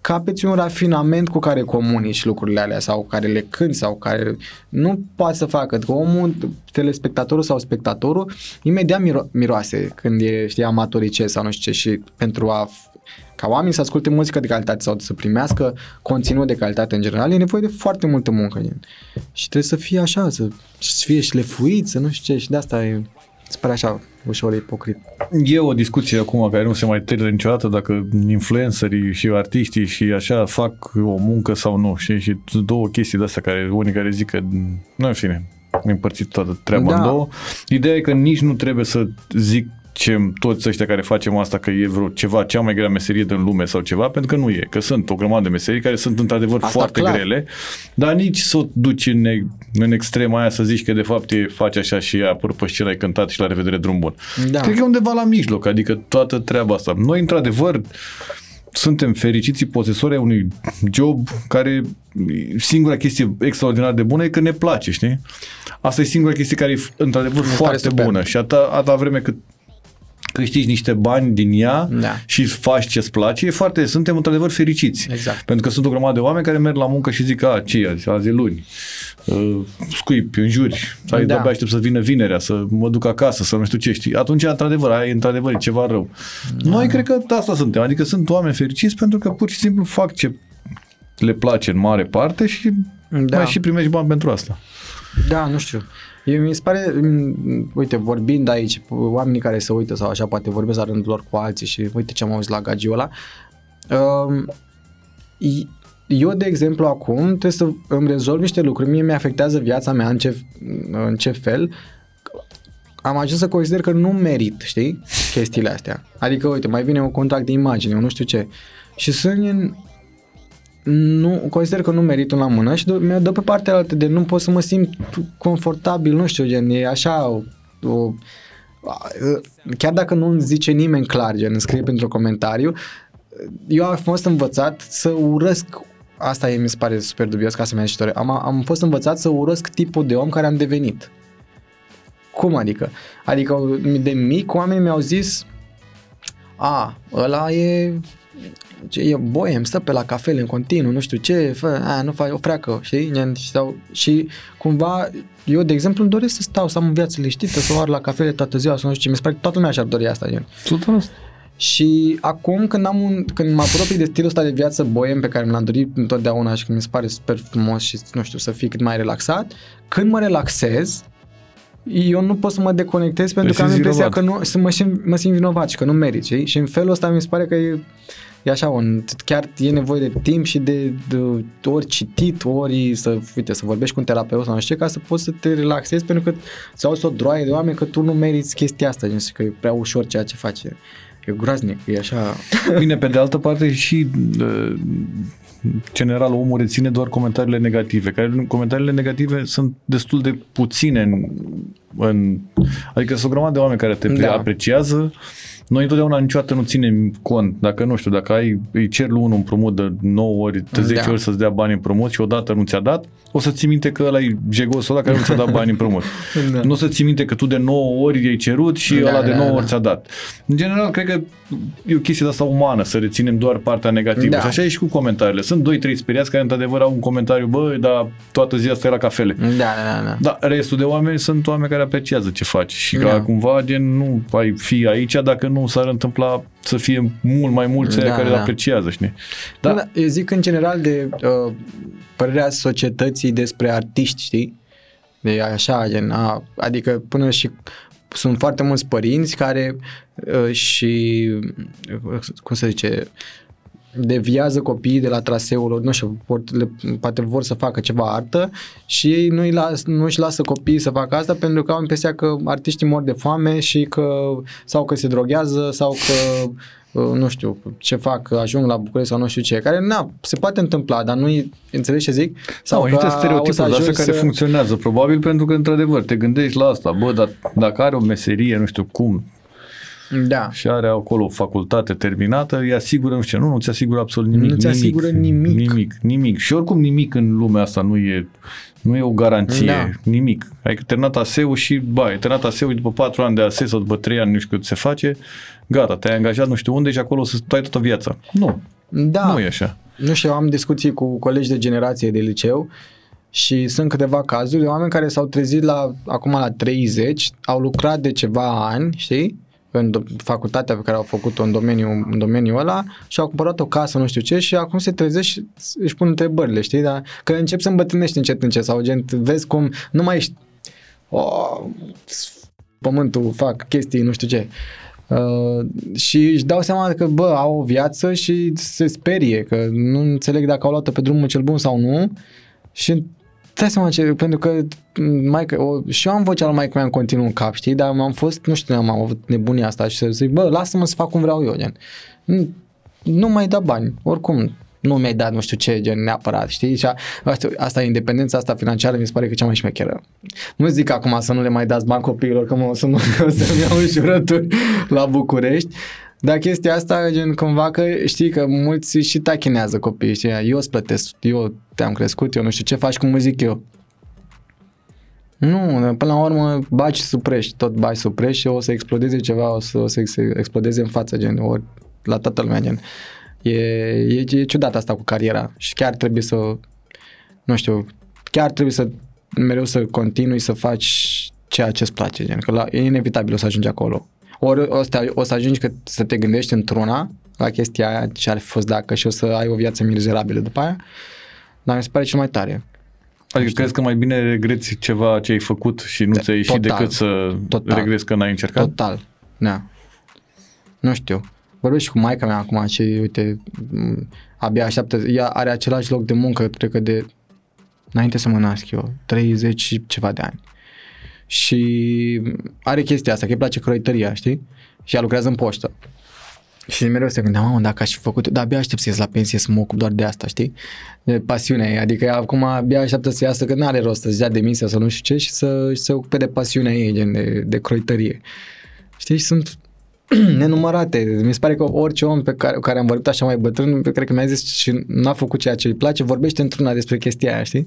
capeți un rafinament cu care comunici lucrurile alea sau care le cânti sau care nu poate să facă. Că omul, telespectatorul sau spectatorul, imediat miroase când e, știi, amatorice sau nu știu ce și pentru ca oamenii să asculte muzică de calitate sau să primească conținut de calitate în general, e nevoie de foarte multă muncă. Și trebuie să fie așa, să fie șlefuit, să nu știu ce, și de asta îți pare așa ușor ipocrit. E o discuție acum care nu se mai termină niciodată dacă influencerii și artiștii și așa fac o muncă sau nu. Și două chestii de astea care unii care zic că, nu, în fine, împărțit toată treaba în două. Ideea e că nici nu trebuie să zic toți ăștia care facem asta că e vreo ceva, cea mai grea meserie din lume sau ceva, pentru că nu e, că sunt o grămadă de meserii care sunt într-adevăr asta foarte clar. Grele, dar nici s-o duci în extrema aia să zici că de fapt e faci așa și ea, părpă și ai cântat și la revedere drum bun. Da. Cred că e undeva la mijloc, adică toată treaba asta. Noi într-adevăr suntem fericiți posesori ai unui job care singura chestie extraordinar de bună e că ne place, știi? Asta e singura chestie care e într-adevăr foarte bună și atâta vreme cât câștigi niște bani din ea da. Și faci ce-ți place, suntem într-adevăr fericiți. Exact. Pentru că sunt o grămadă de oameni care merg la muncă și zic, a, ce e azi? Azi e luni. Scuipi, înjuri, da. De-abia aștept să vină vinerea, să mă duc acasă, să nu știu ce, știi? Atunci, într-adevăr, e ceva rău. Da. Noi cred că asta suntem, adică sunt oameni fericiți pentru că pur și simplu fac ce le place în mare parte și da. Mai și primești bani pentru asta. Da, nu știu. Mi se pare, uite, vorbind aici, oamenii care se uită sau așa, poate vorbesc la rândul lor cu alții și uite ce am auzit la gagiul ăla. Eu, de exemplu, acum trebuie să îmi rezolv niște lucruri. Mie mi-afectează viața mea în ce fel. Am ajuns să consider că nu merit, știi, chestiile astea. Adică, uite, mai vine un contract de imagine, nu știu ce. Și consider că nu merit una mână și mi-o dă pe partea altă de nu pot să mă simt confortabil, nu știu, gen, e așa chiar dacă nu îmi zice nimeni clar, gen, îmi scrie pentru comentariu, eu am fost învățat să urăsc, asta mi se pare super dubios, ca să mi-a zis, am fost învățat să urăsc tipul de om care am devenit. Cum adică? Adică de mic oamenii mi-au zis ăla e boem, stă pe la cafele în continuu, nu știu ce, nu faci o freacă, știi? Și cumva, eu, de exemplu, îmi doresc să stau, să am o viață liniștită, să oar la cafele toată ziua, să nu știu ce, mi se pare că toată lumea și-ar dori asta, gen. Și acum, când mă apropii de stilul ăsta de viață boem, pe care mi l-am dorit întotdeauna și că mi se pare super frumos și, nu știu, să fii cât mai relaxat, când mă relaxez, eu nu pot să mă deconectez pentru că am impresia că mă simt vinovat și că nu merit, știi? Și în felul ăsta mi se pare că e așa, chiar e nevoie de timp și de ori citit, ori să vorbești cu un terapeut sau nu știu ce, ca să poți să te relaxezi, pentru că îți auzi o droaie de oameni că tu nu meriți chestia asta, gen, că e prea ușor ceea ce faci, e groaznic, e așa. Bine, pe de altă parte și general omul reține doar comentariile negative, care comentariile negative sunt destul de puține adică sunt o grămadă de oameni care te apreciază. Noi întotdeauna niciodată nu ținem cont, dacă îi ceri lui unul împrumut de 9 ori, de 10 ori să-ți dea bani împrumut și odată nu ți-a dat, o să ții minte că ăla-i jegosul ăla care nu ți-a dat bani împrumut. Da. Nu o să ții minte că tu de 9 ori i-ai cerut și ăla de 9 ori ți-a dat. În general, cred că e o chestie de asta umană, să reținem doar partea negativă. Da. Și așa e și cu comentariile. Sunt 2-3 speriați care într-adevăr au un comentariu, dar toată ziua stai la cafele. Da, restul de oameni sunt oameni care apreciază ce faci și că cumva gen nu ai fi aici dacă nu s-ar întâmpla să fie mult mai mulți care îl apreciază, știi? Da. Eu zic în general de părerea societății despre artiști, știi? De așa, adică până și sunt foarte mulți părinți care deviază copiii de la traseul lor, nu știu, poate vor să facă ceva artă și ei nu-și lasă copiii să facă asta pentru că au impresia că artiștii mor de foame și sau că se droghează sau că nu știu ce fac, ajung la București sau nu știu ce, care se poate întâmpla, dar nu-i, înțelegi ce zic? Sau niște stereotipuri de astea care funcționează probabil pentru că într-adevăr te gândești la asta, dar dacă are o meserie, nu știu cum, și are acolo o facultate terminată, îi asigură, nu ți asigură absolut nimic. Nu ți asigură nimic. Și oricum nimic în lumea asta nu e o garanție, nimic. Adică terminat ASE-ul și după 4 ani de ASE sau după 3 ani, nu știu cât se face, gata, te-ai angajat nu știu unde și acolo să stai toată viața. Nu e așa. Nu știu, am discuții cu colegi de generație de liceu și sunt câteva cazuri de oameni care s-au trezit acum la 30, au lucrat de ceva ani, știi? În facultatea pe care au făcut-o în domeniul ăla și au cumpărat o casă, nu știu ce, și acum se trezește și își pun întrebările, știi? Dar că începi să îmbătrânești încet sau gen, vezi cum nu mai ești pământul, fac chestii, nu știu ce. Și își dau seama că, au o viață și se sperie, că nu înțeleg dacă au luat-o pe drumul cel bun sau nu și Stai seama ce, pentru că și eu am vocea lui maică mea în continuu în cap, știi, dar m-am fost, nu știu, am avut nebunia asta și să zic, bă, lasă-mă să fac cum vreau eu, gen. Nu mai da bani, oricum, nu mi-ai dat nu știu ce, gen, neapărat, știi, și asta e independența asta financiară, mi se pare că cea mai șmecheră. Nu zic acum să nu le mai dați bani copiilor, că o să-mi iau înjurături la București. Dar chestia asta, gen, cumva că știi că mulți și tachinează copiii, știi? Eu îți plătesc, eu te-am crescut, eu nu știu ce faci, cum zic eu. Nu, până la urmă bagi suprești și o să explodeze ceva, o să explodeze în față, gen, ori la toată lumea, gen. E ciudat asta cu cariera și chiar trebuie să, nu știu, mereu să continui să faci ceea ce îți place, gen, că e inevitabil o să ajungi acolo. Ori o să ajungi că să te gândești într-una la chestia aia, ce ar fi fost dacă, și o să ai o viață mizerabilă după aia, dar mi se pare cel mai tare. Adică crezi că mai bine regreți ceva ce ai făcut și nu ți-ai ieșit decât să regrezi că n-ai încercat? Total, da. Nu știu. Vorbesc și cu maica mea acum și uite, abia așteaptă, ea are același loc de muncă, cred că de, înainte să mă nasc eu, 30 și ceva de ani. Și are chestia asta, că îi place croităria, știi? Și ea lucrează în poștă. Și mereu se gândea, mamă, dacă aș fi făcut, dar abia aștept să ies la pensie să mă ocup doar de asta, știi? De pasiunea ei, adică acum abia așteaptă să iasă, că n-are rost să-și dea demisia sau nu știu ce, și să se ocupe de pasiunea ei, gen de croitărie. Știi? Și sunt nenumărate. Mi se pare că orice om pe care am vorbit așa mai bătrân, cred că mi-a zis și n-a făcut ceea ce îi place, vorbește într-una despre chestia aia, știi?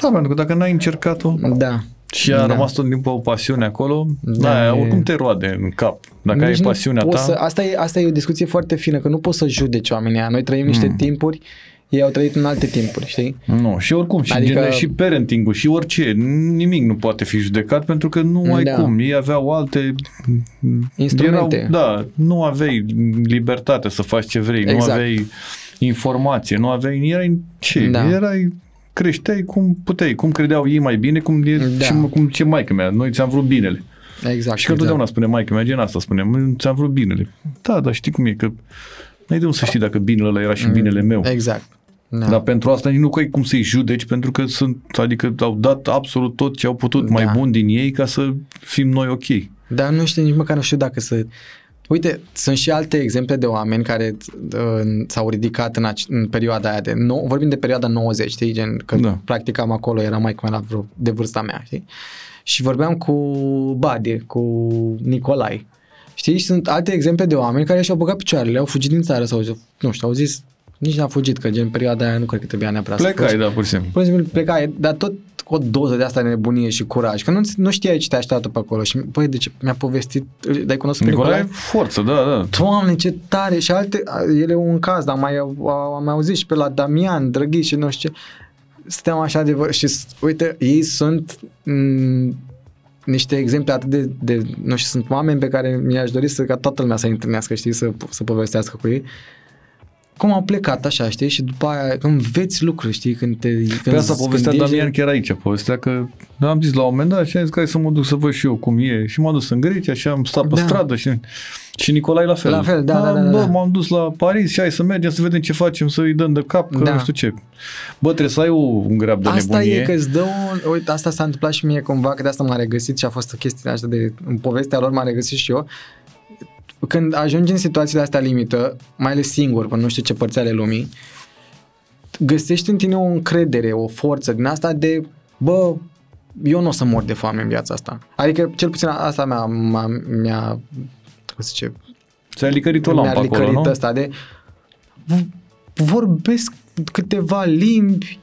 Da, pentru că dacă n-ai încercat-o... Da. Și a rămas tot timpul o pasiune acolo, oricum te roade în cap. Dacă ai pasiunea ta... Asta e o discuție foarte fină, că nu poți să judeci oamenii. Noi trăim niște timpuri, ei au trăit în alte timpuri, știi? Nu, și oricum, și parenting-ul, și orice, nimic nu poate fi judecat, pentru că nu ai cum. Ei aveau alte... instrumente. Nu aveai libertate să faci ce vrei, exact. Nu aveai informație, erai ce? Erai... creșteai cum puteai, cum credeau ei mai bine, cum ce maică mea, noi ți-am vrut binele. Exact. Și că întotdeauna spune maică mea, gen asta spune, ți-am vrut binele. Da, dar știi cum e, că n-ai de unde să știi dacă binele ăla era și binele meu. Exact. Da. Dar pentru asta nu ai cum să-i judeci, pentru că au dat absolut tot ce au putut mai bun din ei ca să fim noi ok. Dar nu știu, nici măcar nu știu dacă să... Uite, sunt și alte exemple de oameni care s-au ridicat în perioada aia vorbim de perioada 90, știi, gen, când practicam acolo, era maică mea de vârsta mea, știi? Și vorbeam cu Bade, cu Nicolae, știi? Și sunt alte exemple de oameni care și-au băgat picioarele, au fugit din țară sau, nu știu, au zis, nici n-a fugit, că gen perioada aia nu cred că trebuia neapărat plecai, să plecai, da, pur și simplu. Pur și simplu plecai, dar tot o doză de asta de nebunie și curaj, că nu știai ce te așteaptă pe acolo și, băi, de ce mi-a povestit, dai cunoscut Nicolae? Forță, da. Doamne, ce tare și alte, el e un caz, dar am auzit și pe la Damian, Drăghi și nu știu ce, stăteam așa de vorbă și, uite, ei sunt niște exemple atât de, nu știu, sunt oameni pe care mi-aș dori ca toată lumea să-i întâlnească, știi, să povestească cu ei. Cum au plecat așa, știi, și după aia înveți lucruri, știi, Pe asta povestea Damian chiar aici, povestea că am zis la un moment dat și am zis că hai să mă duc să văd și eu cum e și m-am dus în Grecia și am stat pe stradă și Nicolae la fel. La fel, da. M-am dus la Paris și hai să mergem să vedem ce facem, să îi dăm de cap, că nu știu ce. Bă, trebuie să ai un grab de nebunie. Asta e că îți dă uite, asta s-a întâmplat și mie cumva, că de asta m-a regăsit și a fost o chestie așa de... În povestea lor m-a regăsit și eu. Când ajungi în situațiile astea limită, mai ales singur, până nu știu ce părți ale lumii, găsești în tine o încredere, o forță din asta de, bă, eu nu o să mor de foame în viața asta. Adică, cel puțin asta mi-a cum să zice, ți-a licărit o lampă acolo, nu? Asta de, vorbesc câteva limbi,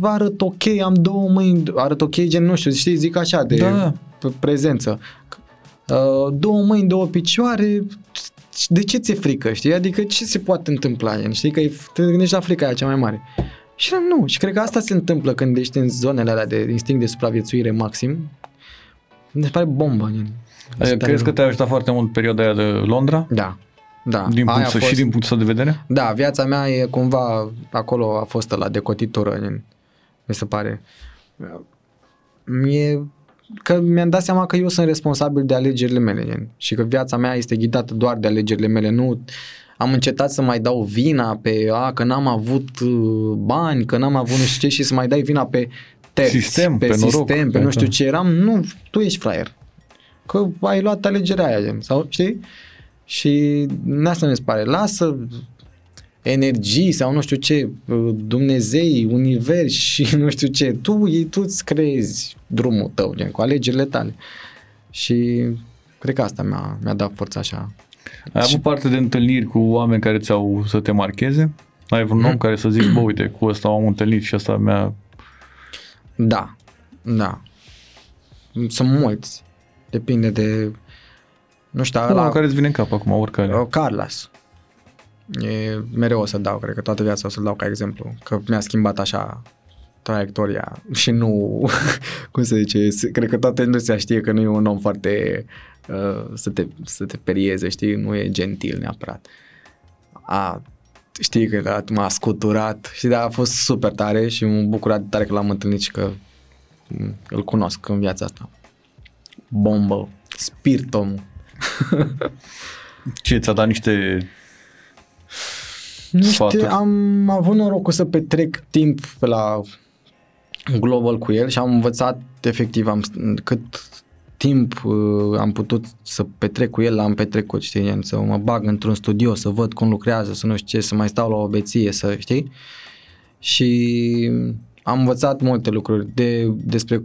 arăt ok, am două mâini, arăt ok, gen, nu știu, știi, zic așa, de prezență. Două mâini, două picioare, de ce ți-e frică, știi? Adică ce se poate întâmpla, știi? Că te gândești la frica aia cea mai mare. Și nu, și cred că asta se întâmplă când ești în zonele alea de instinct de supraviețuire maxim. Deci pare bombă. Crezi că te-a ajutat foarte mult perioada aia de Londra? Da. Și din punctul de vedere? Da, viața mea e cumva, acolo a fost ăla de cotitură, mi se pare. Că mi-am dat seama că eu sunt responsabil de alegerile mele, și că viața mea este ghidată doar de alegerile mele, nu am încetat să mai dau vina pe că n-am avut bani, că n-am avut nu știu ce, și să mai dai vina pe terți, sistem, pe sistem, noroc, pe nu știu ce eram. Nu, tu ești fraier, că ai luat alegerea aia, sau știi? Și asta mi se pare, lasă energii sau nu știu ce, Dumnezei, univers și nu știu ce, tu îți creezi drumul tău, gen, cu alegerile tale. Și cred că asta mi-a dat forța așa. Ai avut parte de întâlniri cu oameni care ți-au să te marcheze? Ai vreun om care să zici, bă, uite, cu ăsta am întâlnit și ăsta mi-a... Da, da. Sunt mulți. Depinde de... Nu știu, ăla... care îți vine în cap acum, oricare. Carlos. Mereu o să dau, cred că toată viața o să-l dau ca exemplu, că mi-a schimbat așa traiectoria și nu, cum se zice, cred că toată industria știe că nu e un om foarte să te perieze, știi, nu e gentil neapărat. Știi că m-a scuturat, știi, dar a fost super tare și m-am bucurat tare că l-am întâlnit și că îl cunosc în viața asta. Bombă, spirit omul. Ce, ți-a dat niște... Nu știu, am avut norocul să petrec timp pe la Global cu el și am învățat efectiv cât timp am putut să petrec cu el, l-am petrecut, știi, să mă bag într-un studio, să văd cum lucrează, să nu știu ce, să mai stau la o beție, să știi. Și am învățat multe lucruri despre...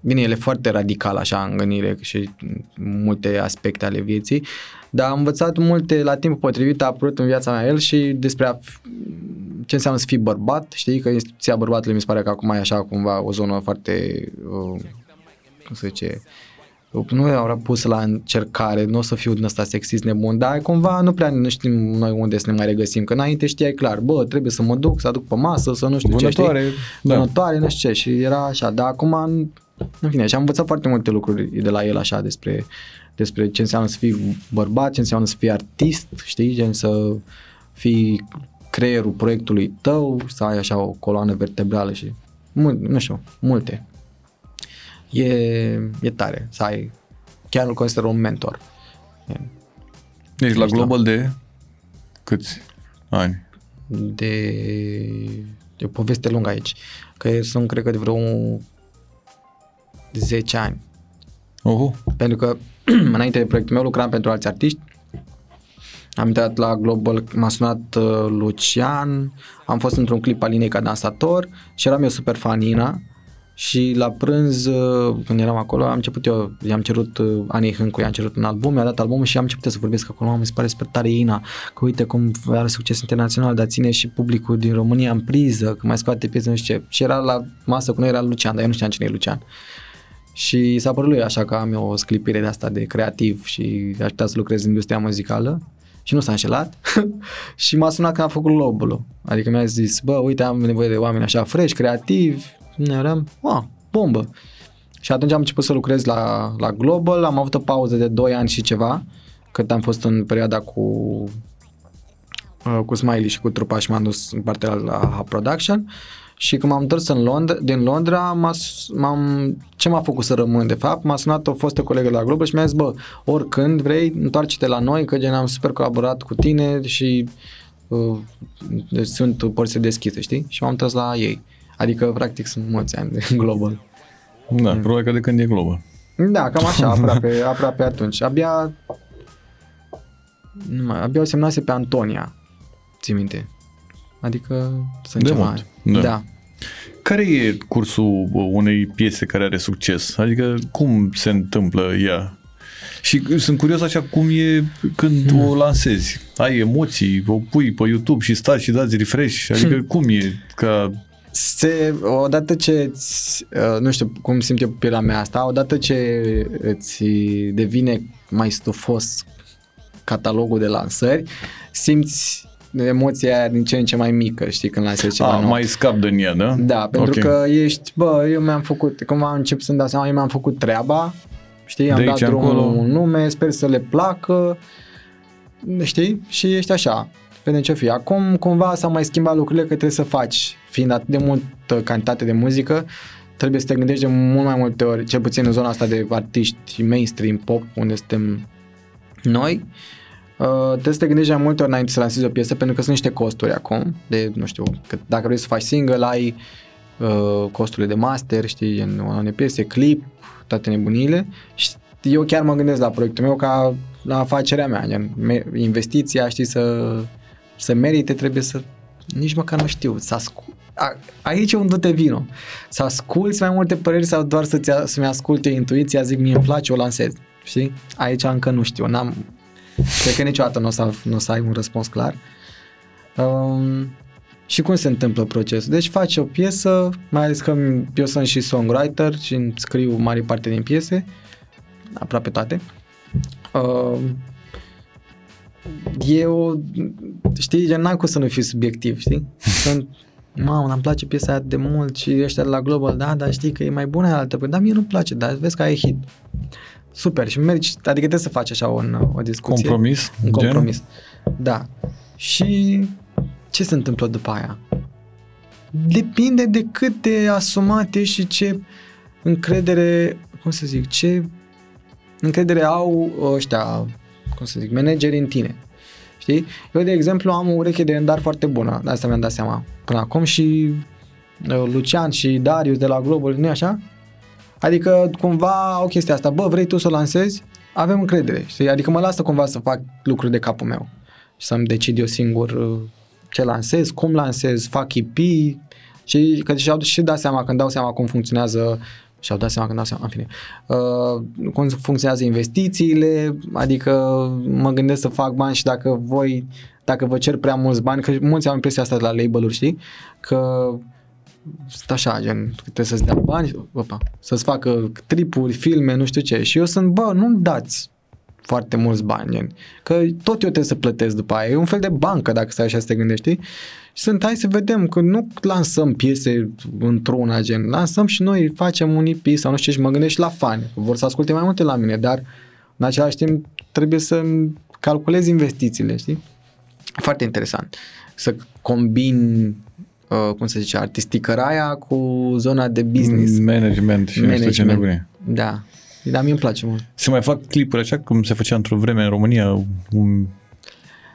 Bine, el e foarte radical așa în gândire și multe aspecte ale vieții, dar am învățat multe la timp potrivit, a apărut în viața mea el și despre ce înseamnă să fii bărbat, știi, că instituția bărbatului mi se pare că acum e așa cumva o zonă foarte, cum să zice, nu i-au pus la încercare, nu o să fiu din ăsta sexist nebun, dar cumva nu prea nu știm noi unde să ne mai regăsim, că înainte știai clar, bă, trebuie să mă duc, să aduc pe masă, să nu știu vânătoare, ce, știi, vânătoare, nu știu ce, și era așa, dar acum... În fine, și am învățat foarte multe lucruri de la el așa despre ce înseamnă să fii bărbat, ce înseamnă să fii artist, știi, gen să fii creierul proiectului tău, să ai așa o coloană vertebrală și nu știu, multe. E tare să ai, chiar îl consider un mentor. Deci la Global de câți ani? De o poveste lungă aici, că sunt cred că de vreo 10 ani. Pentru că înainte de proiectul meu lucram pentru alți artiști. Am intrat la Global, m-a sunat Lucian, am fost într-un clip al Inei ca dansator și eram eu super fan Ina și la prânz, când eram acolo, am început eu, i-am cerut Anei Hâncu, i-am cerut un album, mi-a dat albumul și am început să vorbesc acolo, mi se pare super tare Ina, că uite cum are succes internațional, dar ține și publicul din România în priză, că mai scoate piese, nu știu ce. Și era la masă cu noi, era Lucian, dar eu nu știam cine e Lucian. Și s-a părut lui așa că am eu o sclipire de asta de creativ și aș putea să lucrez în industria muzicală și nu s-a înșelat și m-a sunat când am făcut Globul-ul, adică mi-a zis, bă, uite, am nevoie de oameni așa fresh, creativi, ne eram, bombă. Și atunci am început să lucrez la Global, am avut o pauză de 2 ani și ceva, cât am fost în perioada cu Smiley și cu trupa și m-am dus în partea la Ha Production. Și când m-am întors din Londra, ce m-a făcut să rămân de fapt? M-a sunat o fostă colegă la Global și mi-a zis, bă, oricând vrei, întoarce-te la noi, că gen am super colaborat cu tine și sunt părțile deschise, știi? Și m-am întors la ei. Adică, practic, sunt mulți ani de Global. Da, probabil că de când e Global. Da, cam așa, aproape atunci. Abia o semnase pe Antonia, ții minte. Adică sunt de ceva mult. Da. Care e cursul unei piese care are succes? Adică cum se întâmplă ea? Și sunt curios așa cum e când o lansezi. Ai emoții, o pui pe YouTube și stați și dați refresh. Adică cum e? Odată ce nu știu cum simt eu pielea mea asta, odată ce îți devine mai stufos catalogul de lansări, simți emoția aia din ce în ce mai mică, știi, când lansezi ceva nou. Mai scap din ea, da? Da, pentru că ești, bă, eu mi-am făcut, cum încep să-mi dau seama, eu mi-am făcut treaba, știi, am dat drumul un nume, sper să le placă, știi, și ești așa, vedem ce-o fi. Acum, cumva, s-au mai schimbat lucrurile, că trebuie să faci, fiind atât de multă cantitate de muzică, trebuie să te gândești de mult mai multe ori, cel puțin în zona asta de artiști mainstream pop, unde suntem noi, Trebuie să te gândești mai multe ori înainte să lansezi o piesă, pentru că sunt niște costuri acum, de, nu știu, că dacă vrei să faci single, ai costurile de master, știi, în unele piese, clip, toate nebuniile. Și eu chiar mă gândesc la proiectul meu ca la afacerea mea, investiția, știi, să merite, trebuie să, nici măcar nu știu, aici e unde te vino, să asculți mai multe păreri sau doar să-mi asculte intuiția, zic, mie îmi place, o lansez, știi? Aici încă nu știu, cred că niciodată nu o să ai un răspuns clar. Și cum se întâmplă procesul? Deci faci o piesă, mai ales că eu sunt și songwriter și îmi scriu mare parte din piese, aproape toate. Eu, știi, n-am cum să nu fiu subiectiv, știi? Mamă, îmi place piesa aia de mult și ăștia de la Global, da, dar știi că e mai bună aia altă, dar mie nu-mi place, dar vezi că ai hit. Super, și mergi, adică trebuie să faci așa o discuție. Un compromis. Da. Și ce se întâmplă după aia? Depinde de cât de asumat ești și ce încredere, ce încredere au ăștia, managerii în tine. Știi? Eu, de exemplu, am o ureche de îndar foarte bună, de asta mi-am dat seama până acum, și Lucian și Darius de la Global, nu-i așa? Adică cumva au chestia asta, bă, vrei tu să o lansezi? Avem încredere, știi? Adică mă lasă cumva să fac lucruri de capul meu și să-mi decid eu singur ce lansez, cum lansez, fac EP, și că și-au dat seama când dau seama, în fine, cum funcționează investițiile, adică mă gândesc să fac bani și dacă vă cer prea mulți bani, că mulți au impresia asta de la label-uri, știi, că așa, gen, trebuie să-ți dea bani, să-ți facă tripuri, filme, nu știu ce, și eu sunt, bă, nu-mi dați foarte mulți bani, gen, că tot eu trebuie să plătesc după aia, e un fel de bancă dacă stai așa să te gândești, știi? Și sunt, hai să vedem, că nu lansăm piese într-una, gen, lansăm și noi, facem un EP sau nu știu ce, și mă gândesc la fani, vor să asculte mai multe la mine, dar în același timp trebuie să calculez investițiile, știi? Foarte interesant să combin artisticăraia cu zona de business. Management și nu știu ce nebunie. Da, dar mie îmi place mult. Se mai fac clipuri așa cum se făcea într-o vreme în România, 1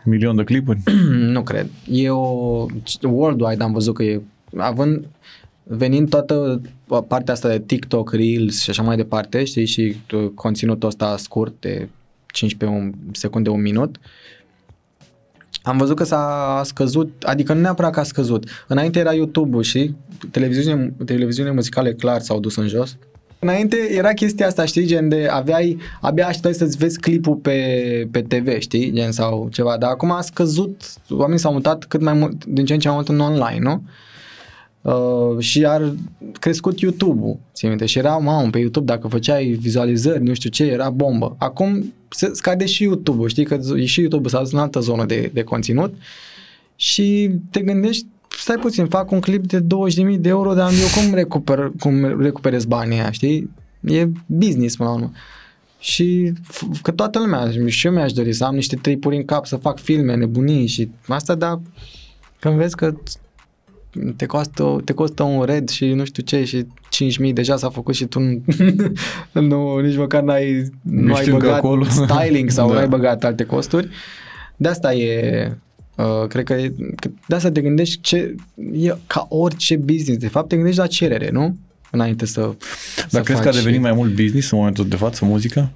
milion de clipuri? Nu cred. Worldwide am văzut că e, venind toată partea asta de TikTok, Reels și așa mai departe, știi, și conținutul ăsta scurt de 15 secunde, 1 minut, am văzut că s-a scăzut, adică nu neapărat că a scăzut. Înainte era YouTube-ul și televiziunile muzicale clar s-au dus în jos. Înainte era chestia asta, știi, gen de abia așteptai să-ți vezi clipul pe TV, știi, gen sau ceva, dar acum a scăzut, oamenii s-au mutat cât mai mult, din ce în ce mai mult în online, nu? Și a crescut YouTube-ul, ții minte, și era, mamă, pe YouTube dacă făceai vizualizări, nu știu ce, era bombă. Acum se scade și YouTube-ul, știi, că și YouTube-ul s-a dus în altă zonă de conținut și te gândești, stai puțin, fac un clip de 20.000 de euro, dar eu cum recuperez banii aia, știi? E business până la urmă. Și că toată lumea, și eu mi-aș dori să am niște tripuri în cap, să fac filme, nebunii și asta, dar când vezi că te costă un red și nu știu ce și 5.000 deja s-a făcut și tu nu, nici măcar nu ai băgat acolo styling sau da. Nu ai băgat alte costuri. De asta e... cred că de asta te gândești ca orice business, de fapt te gândești la cerere, nu? Înainte să Dar crezi că a devenit mai mult business în momentul de față, muzica?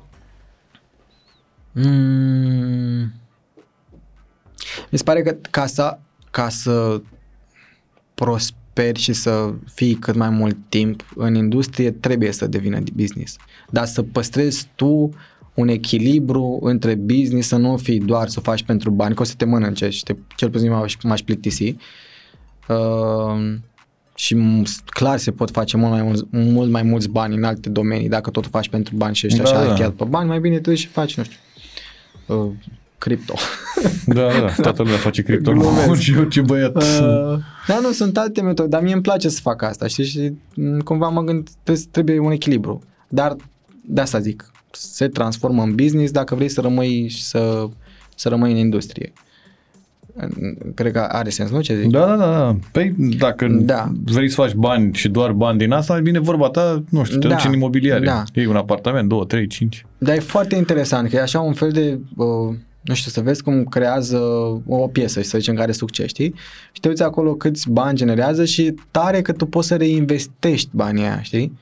Mi se pare că ca să prosperi și să fii cât mai mult timp în industrie, trebuie să devină business. Dar să păstrezi tu un echilibru între business, să nu fii doar să faci pentru bani, că o să te mănânce și cel puțin m-aș plictisi. Și clar se pot face mult mai mulți bani în alte domenii, dacă tot faci pentru bani și ești așa pe bani, mai bine te duci și faci, nu știu, cripto. Da, toată lumea face cripto. Orice băiat. Da, nu, sunt alte metode, dar mie îmi place să fac asta, știi? Și cumva mă gândesc, trebuie un echilibru. Dar de asta zic, se transformă în business dacă vrei să rămâi și să rămâi în industrie. Cred că are sens, nu? Ce zici? Da. Păi dacă vrei să faci bani și doar bani din asta, bine vorba ta, nu știu, te duci în imobiliare. Iei un apartament, 2, 3, 5. Dar e foarte interesant că e așa un fel de nu știu, să vezi cum creează o piesă și să zicem care succes, știi? Și te uiți acolo câți bani generează și tare că tu poți să reinvestești banii aia, știi?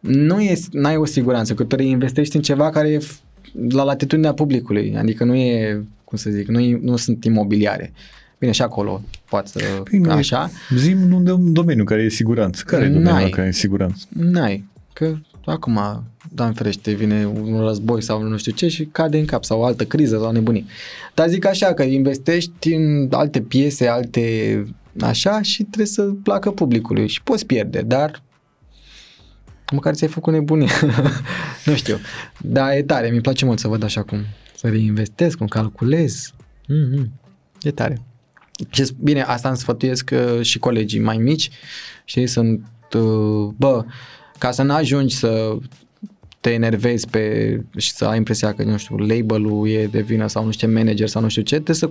Nu e, n-ai o siguranță că tu reinvestești în ceva care e la latitudinea publicului, adică nu e, cum să zic, nu sunt imobiliare. Bine, și acolo poate să... Bine, așa. Zi-mi un domeniu care e siguranță. Care e domeniul care e siguranță? N-ai, că acum, Doamne ferește, vine un război sau nu știu ce și cade în cap sau o altă criză sau nebunii. Dar zic așa, că investești în alte piese, alte așa și trebuie să placă publicului și poți pierde, dar măcar ți-ai făcut nebunie. Nu știu, dar e tare, mi-i place mult să văd așa cum să reinvestesc, cum calculez. E tare. Și bine, asta îmi sfătuiesc și colegii mai mici, știi, sunt, bă, ca să n-ajungi să te enervezi pe, și să ai impresia că, nu știu, label-ul e de vină sau nu știu ce, manager sau nu știu ce, trebuie să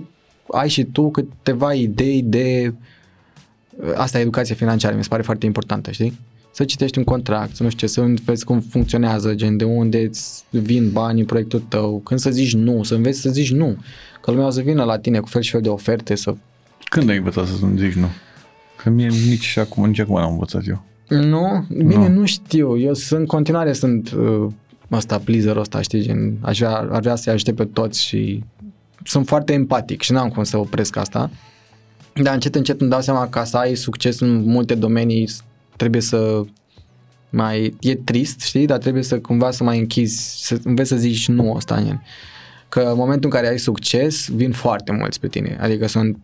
ai și tu câteva idei de, asta e educație financiară, mi se pare foarte importantă, știi? Să citești un contract, nu știu ce, să vezi cum funcționează, gen de unde îți vin banii în proiectul tău, când să zici nu, să înveți să zici nu, că lumea o să vină la tine cu fel și fel de oferte să... Când ai învățat să zici nu? Că mie nici acum n-am învățat eu. Nu? Bine, nu știu, eu în continuare sunt pleaser ăsta, știi, gen, ar vrea să-i ajute pe toți și sunt foarte empatic și n-am cum să opresc asta, dar încet îmi dau seama că să ai succes în multe domenii trebuie să mai, e trist, știi, dar trebuie să cumva să mai închizi, să înveți să zici nu ăsta, gen. Că în momentul în care ai succes, vin foarte mulți pe tine, adică sunt,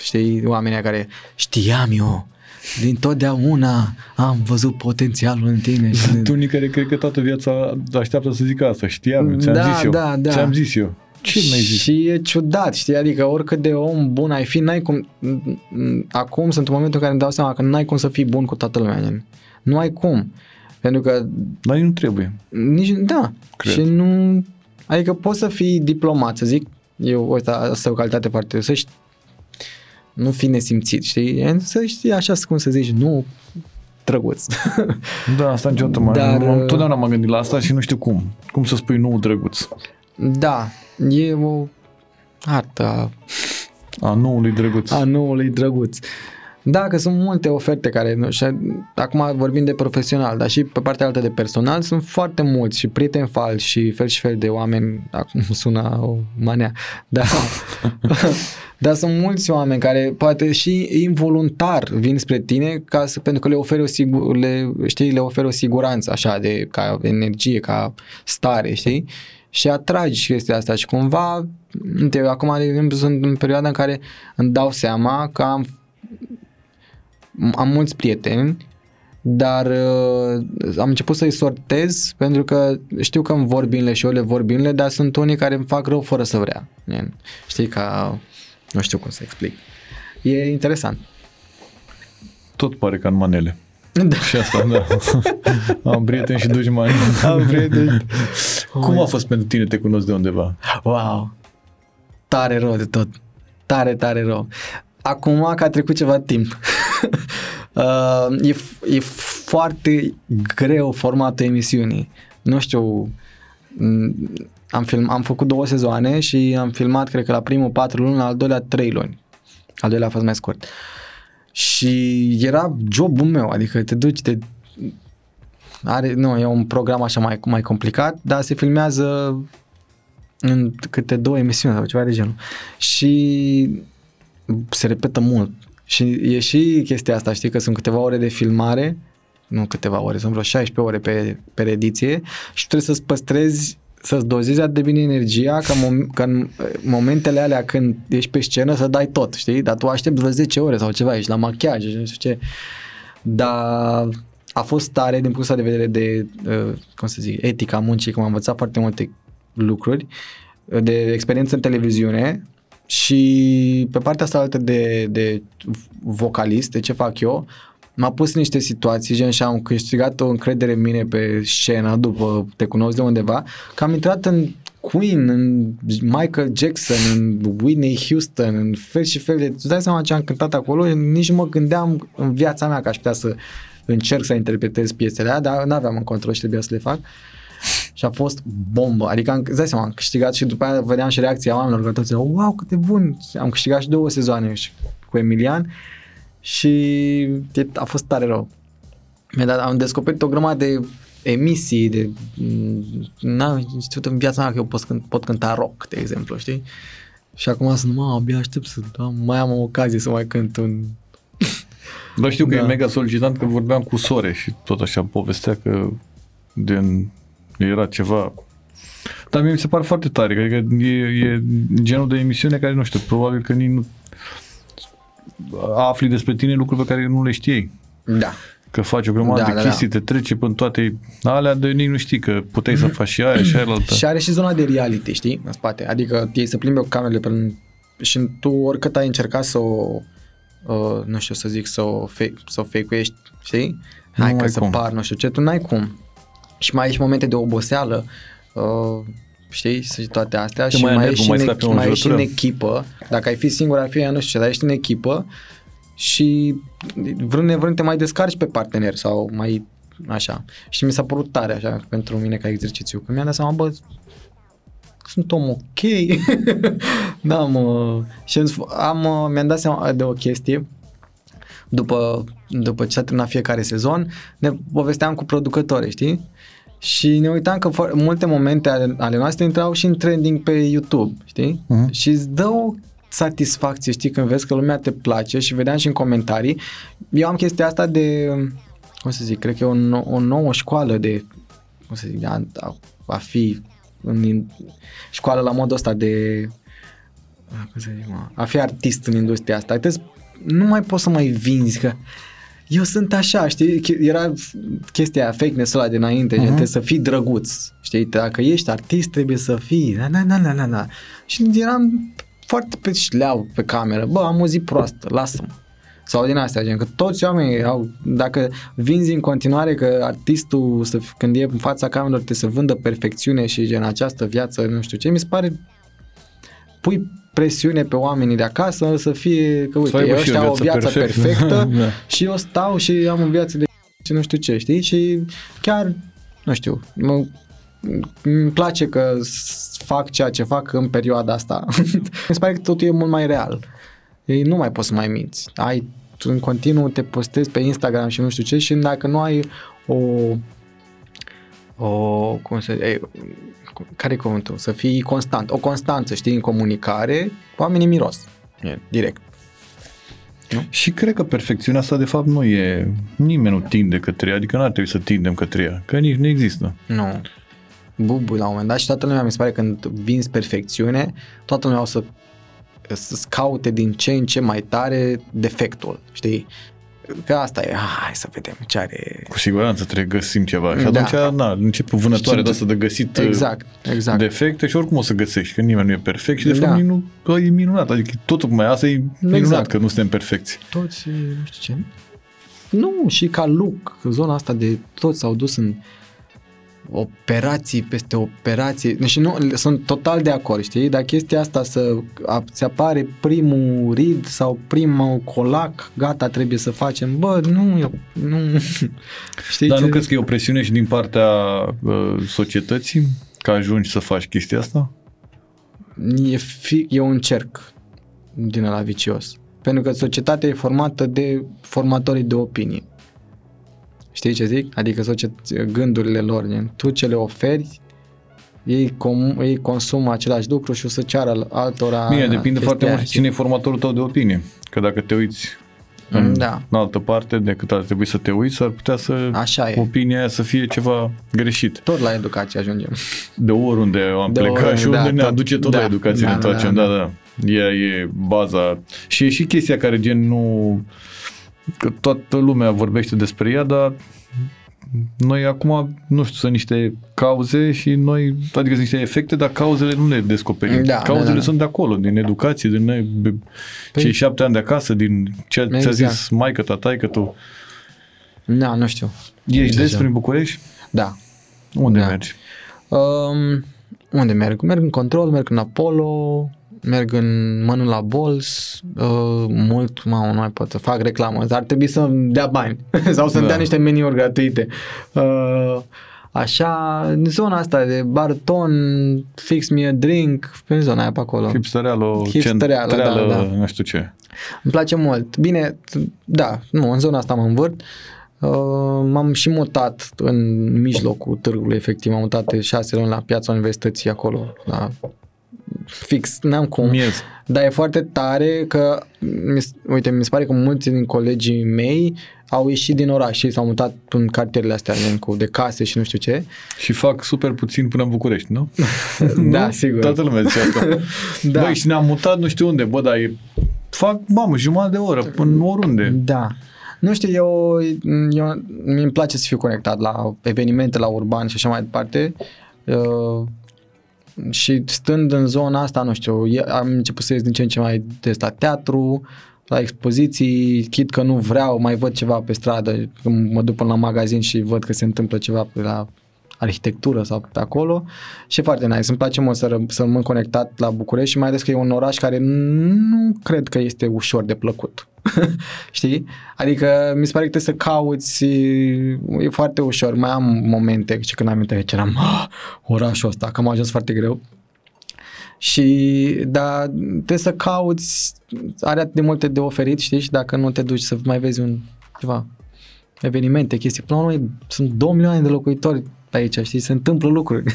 știi, oamenii care știam eu, din totdeauna am văzut potențialul în tine. Sunt unii care cred că toată viața așteaptă să zică asta, știam, ți-am zis eu. Ce mi-ai zis? Și e ciudat, știi, adică oricât de om bun ai fi, n-ai cum, acum sunt în momentul în care îmi dau seama că n-ai cum să fii bun cu toată lumea, nu ai cum, pentru că... Dar nu trebuie. Nici, da, cred. Și nu, adică poți să fii diplomat, să zic, eu, asta e o calitate foarte, să știi, nu fi nesimțit, știi? Să știi așa cum să zici, nu drăguț. Da, asta niciodată totdeauna m-am gândit la asta și nu știu cum. Cum să spui nu drăguț? Da, e o artă a noului drăguț. Da, că sunt multe oferte care, nu, și acum vorbim de profesional, dar și pe partea altă de personal sunt foarte mulți și prieteni falși și fel și fel de oameni, acum sună o manea, dar dar sunt mulți oameni care poate și involuntar vin spre tine ca să, pentru că le oferi o siguranță așa de, ca energie, ca stare, știi? Și atragi chestia asta și cumva acum, de exemplu, sunt în perioada în care îmi dau seama că am mulți prieteni, dar am început să-i sortez pentru că știu că îmi vor binele și eu le vor binele, dar sunt unii care îmi fac rău fără să vrea. Știi, ca... Nu știu cum să explic. E interesant. Tot pare ca în manele. Da. Și asta, da. Am prieteni și duci manele. Am prieteni. Cum a fost pentru tine Te cunosc de undeva? Wow! Tare rău de tot. Tare rău. Acum că a trecut ceva timp. E foarte greu formatul emisiunii. Nu știu... Am făcut 2 sezoane și am filmat, cred că la primul 4 luni, la al doilea 3 luni. Al doilea a fost mai scurt. Și era jobul meu, adică te duci, e un program așa mai complicat, dar se filmează în câte 2 emisiuni sau ceva de genul. Și se repetă mult. Și e și chestia asta, știi, că sunt câteva ore de filmare, nu câteva ore, sunt vreo 16 ore pe ediție și trebuie să-ți păstrezi, să-ți dozezi atât de bine energia ca în momentele alea când ești pe scenă să dai tot, știi? Dar tu aștepți vreo 10 ore sau ceva, ești la machiaj și nu știu ce. Dar a fost tare din punctul de vedere de, cum să zic, etica muncii, că m-am învățat foarte multe lucruri de experiență în televiziune și pe partea asta altă de vocalist, de ce fac eu, m-a pus niște situații, gen, și am câștigat o încredere în mine pe scenă după Te cunosc de undeva, că am intrat în Queen, în Michael Jackson, în Whitney Houston, în fel și fel de... Tu dai seama ce am cântat acolo? Nici nu mă gândeam în viața mea că aș putea să încerc să interpretez piesele aia, dar n-aveam în control și trebuia să le fac. și a fost bombă, adică îți dai seama, am câștigat și după aia vedeam și reacția oamenilor, că toți erau, wow, cât de bun, am câștigat și 2 sezoane și cu Emilian și a fost tare rău. Am descoperit o grămadă de emisii, de, n-am știut în viața mea că eu pot cânta rock, de exemplu, știi? Și acum sunt, abia aștept să mai am o ocazie să mai cânt un... Dar știu că da. E mega solicitant, că vorbeam cu sore și tot așa povestea că era ceva... Dar mie mi se pare foarte tare, că adică e genul de emisiune care, nu știu, probabil că nici nu afli despre tine lucruri pe care nu le știi. Da. Că faci o grămadă de chestii, te trece până toate alea, de nici nu știi că puteai să faci și aia și aia altă. Și are și zona de reality, știi, în spate. Adică ei se plimbe cu camerele pe... și tu oricât ai încercat să o... nu știu să zic, să o fake-uiești, știi? Hai că să par, nu știu ce, tu n-ai cum. Și mai ai și momente de oboseală, știi, și toate astea. Și mai ești în echipă. Dacă ai fi singur, ar fi, nu știu ce, dar ești în echipă și vrând nevrând te mai descarci pe partener sau mai așa. Și mi s-a părut tare așa pentru mine ca exercițiu, că mi-am dat seama, bă, sunt om ok. Mi-am dat seama de o chestie. După ce s-a terminat fiecare sezon, ne povesteam cu producători, știi? Și ne uitam că multe momente ale noastre intrau și în trending pe YouTube, știi? Uh-huh. Și îți dă o satisfacție, știi, când vezi că lumea te place și vedeam și în comentarii. Eu am chestia asta de, cum să zic, cred că e o nouă școală de, cum să zic, de a fi în școală la modul ăsta de, cum să zic, a fi artist în industria asta. Nu mai poți să mai vinzi că eu sunt așa, știi? Era chestia fakeness-ul ăla de înainte, trebuie să fii drăguț, știi? Dacă ești artist trebuie să fii, na. Și eram foarte pe șleau pe cameră, bă, am o zi proastă, lasă-mă. Sau din astea, gen, că toți oamenii au, dacă vinzi în continuare că artistul, când e în fața camerelor, trebuie să vândă perfecțiune și gen această viață, nu știu ce, mi se pare pui presiune pe oamenii de acasă să fie, că uite, eu ăștia au o viață perfectă da. Și eu stau și am o viață de și nu știu ce, știi? Și chiar, nu știu, îmi place că fac ceea ce fac în perioada asta. Mi se pare că totul e mult mai real. Ei, nu mai poți să mai minți. Tu în continuu te postezi pe Instagram și nu știu ce și dacă nu ai cum să zic, care e cuvântul? Să fii constant, o constanță, știi, în comunicare, oamenii miros, direct. Nu? Și cred că perfecțiunea asta de fapt nu e, nimeni nu tinde către ea, adică n-ar trebui să tindem către ea, că nici nu există. Nu. Bubu, la un moment dat și toată lumea, mi se pare, când vinzi perfecțiune, toată lumea o să caute din ce în ce mai tare defectul, știi? Că asta e, hai să vedem ce are. Cu siguranță trebuie să găsim ceva. Și atunci, începe vânătoarea de asta de găsit exact. Defecte și oricum o să găsești, că nimeni nu e perfect și de fapt e minunat. Adică totul mai asta e minunat, că nu suntem perfecți. Toți, nu știu ce. Nu, și ca look, zona asta de toți s-au dus în operații peste operații. Deci nu, sunt total de acord, știi? Dar chestia asta ți apare primul rid sau primul colac, gata, trebuie să facem. Bă, nu. Știi? Dar nu crezi că e o presiune și din partea societății că ajungi să faci chestia asta? E un cerc din ăla vicios. Pentru că societatea e formată de formatorii de opinie. Știi ce zic? Adică gândurile lor, tu ce le oferi, ei consumă același lucru și o să ceară altora. Bine, depinde foarte mult cine e formatorul tău de opinie. Că dacă te uiți în altă parte decât ar trebui să te uiți, ar putea să opinia aia să fie ceva greșit. Tot la educație ajungem. De oriunde am plecat și unde ne aduce tot la educație ne întoarcem. Da. Ea e baza. Și e și chestia care gen nu... Că toată lumea vorbește despre ea, dar noi acum, nu știu, sunt niște cauze și noi, adică sunt niște efecte, dar cauzele nu le descoperim. Cauzele sunt de acolo, din educație, din cei 7 ani de acasă, din ce ți-a zis maică, tataică, tu. Da, nu știu. Ești des prin București? Da. Unde mergi? Unde merg? Merg în Control, merg în Apollo... Merg în mână la Bols, mult, nu mai pot să fac reclamă, ar trebui să-mi dea bani sau să-mi dea niște meniuri gratuite. Așa, în zona asta de Barton, Fix Me a Drink, în zona aia pe acolo. Hipstereală, da. Nu știu ce. Îmi place mult. Bine, da, nu, în zona asta mă învârt. M-am și mutat în mijlocul târgului, efectiv. M-am mutat 6 luni la Piața Universității acolo, la fix, n-am cum. Miez. Dar e foarte tare că, uite, mi se pare că mulți din colegii mei au ieșit din oraș și s-au mutat în cartierele astea de case și nu știu ce. Și fac super puțin până în București, nu? Da, nu? Sigur. Toată lumea zice asta. Da. Băi, și ne-am mutat nu știu unde, bă, dar fac, mamă, jumătate de oră până oriunde. Da. Nu știu, eu mi-mi place să fiu conectat la evenimente, la urban și așa mai departe. Și stând în zona asta, nu știu, am început să ies din ce în ce mai des la teatru, la expoziții, chit că nu vreau, mai văd ceva pe stradă, mă duc până la magazin și văd că se întâmplă ceva pe la arhitectură sau pe acolo și e foarte nice. Îmi place mult să rămân conectat la București și mai ales că e un oraș care nu cred că este ușor de plăcut. Știi? Adică mi se pare că trebuie să cauți, e foarte ușor. Mai am momente și când am intrat aici eram orașul ăsta, că m-a ajuns foarte greu. Și dar trebuie să cauți, are atât de multe de oferit, știi? Și dacă nu te duci să mai vezi ceva evenimente, chestii, până la urmă sunt 2 milioane de locuitori aici, știi, se întâmplă lucruri.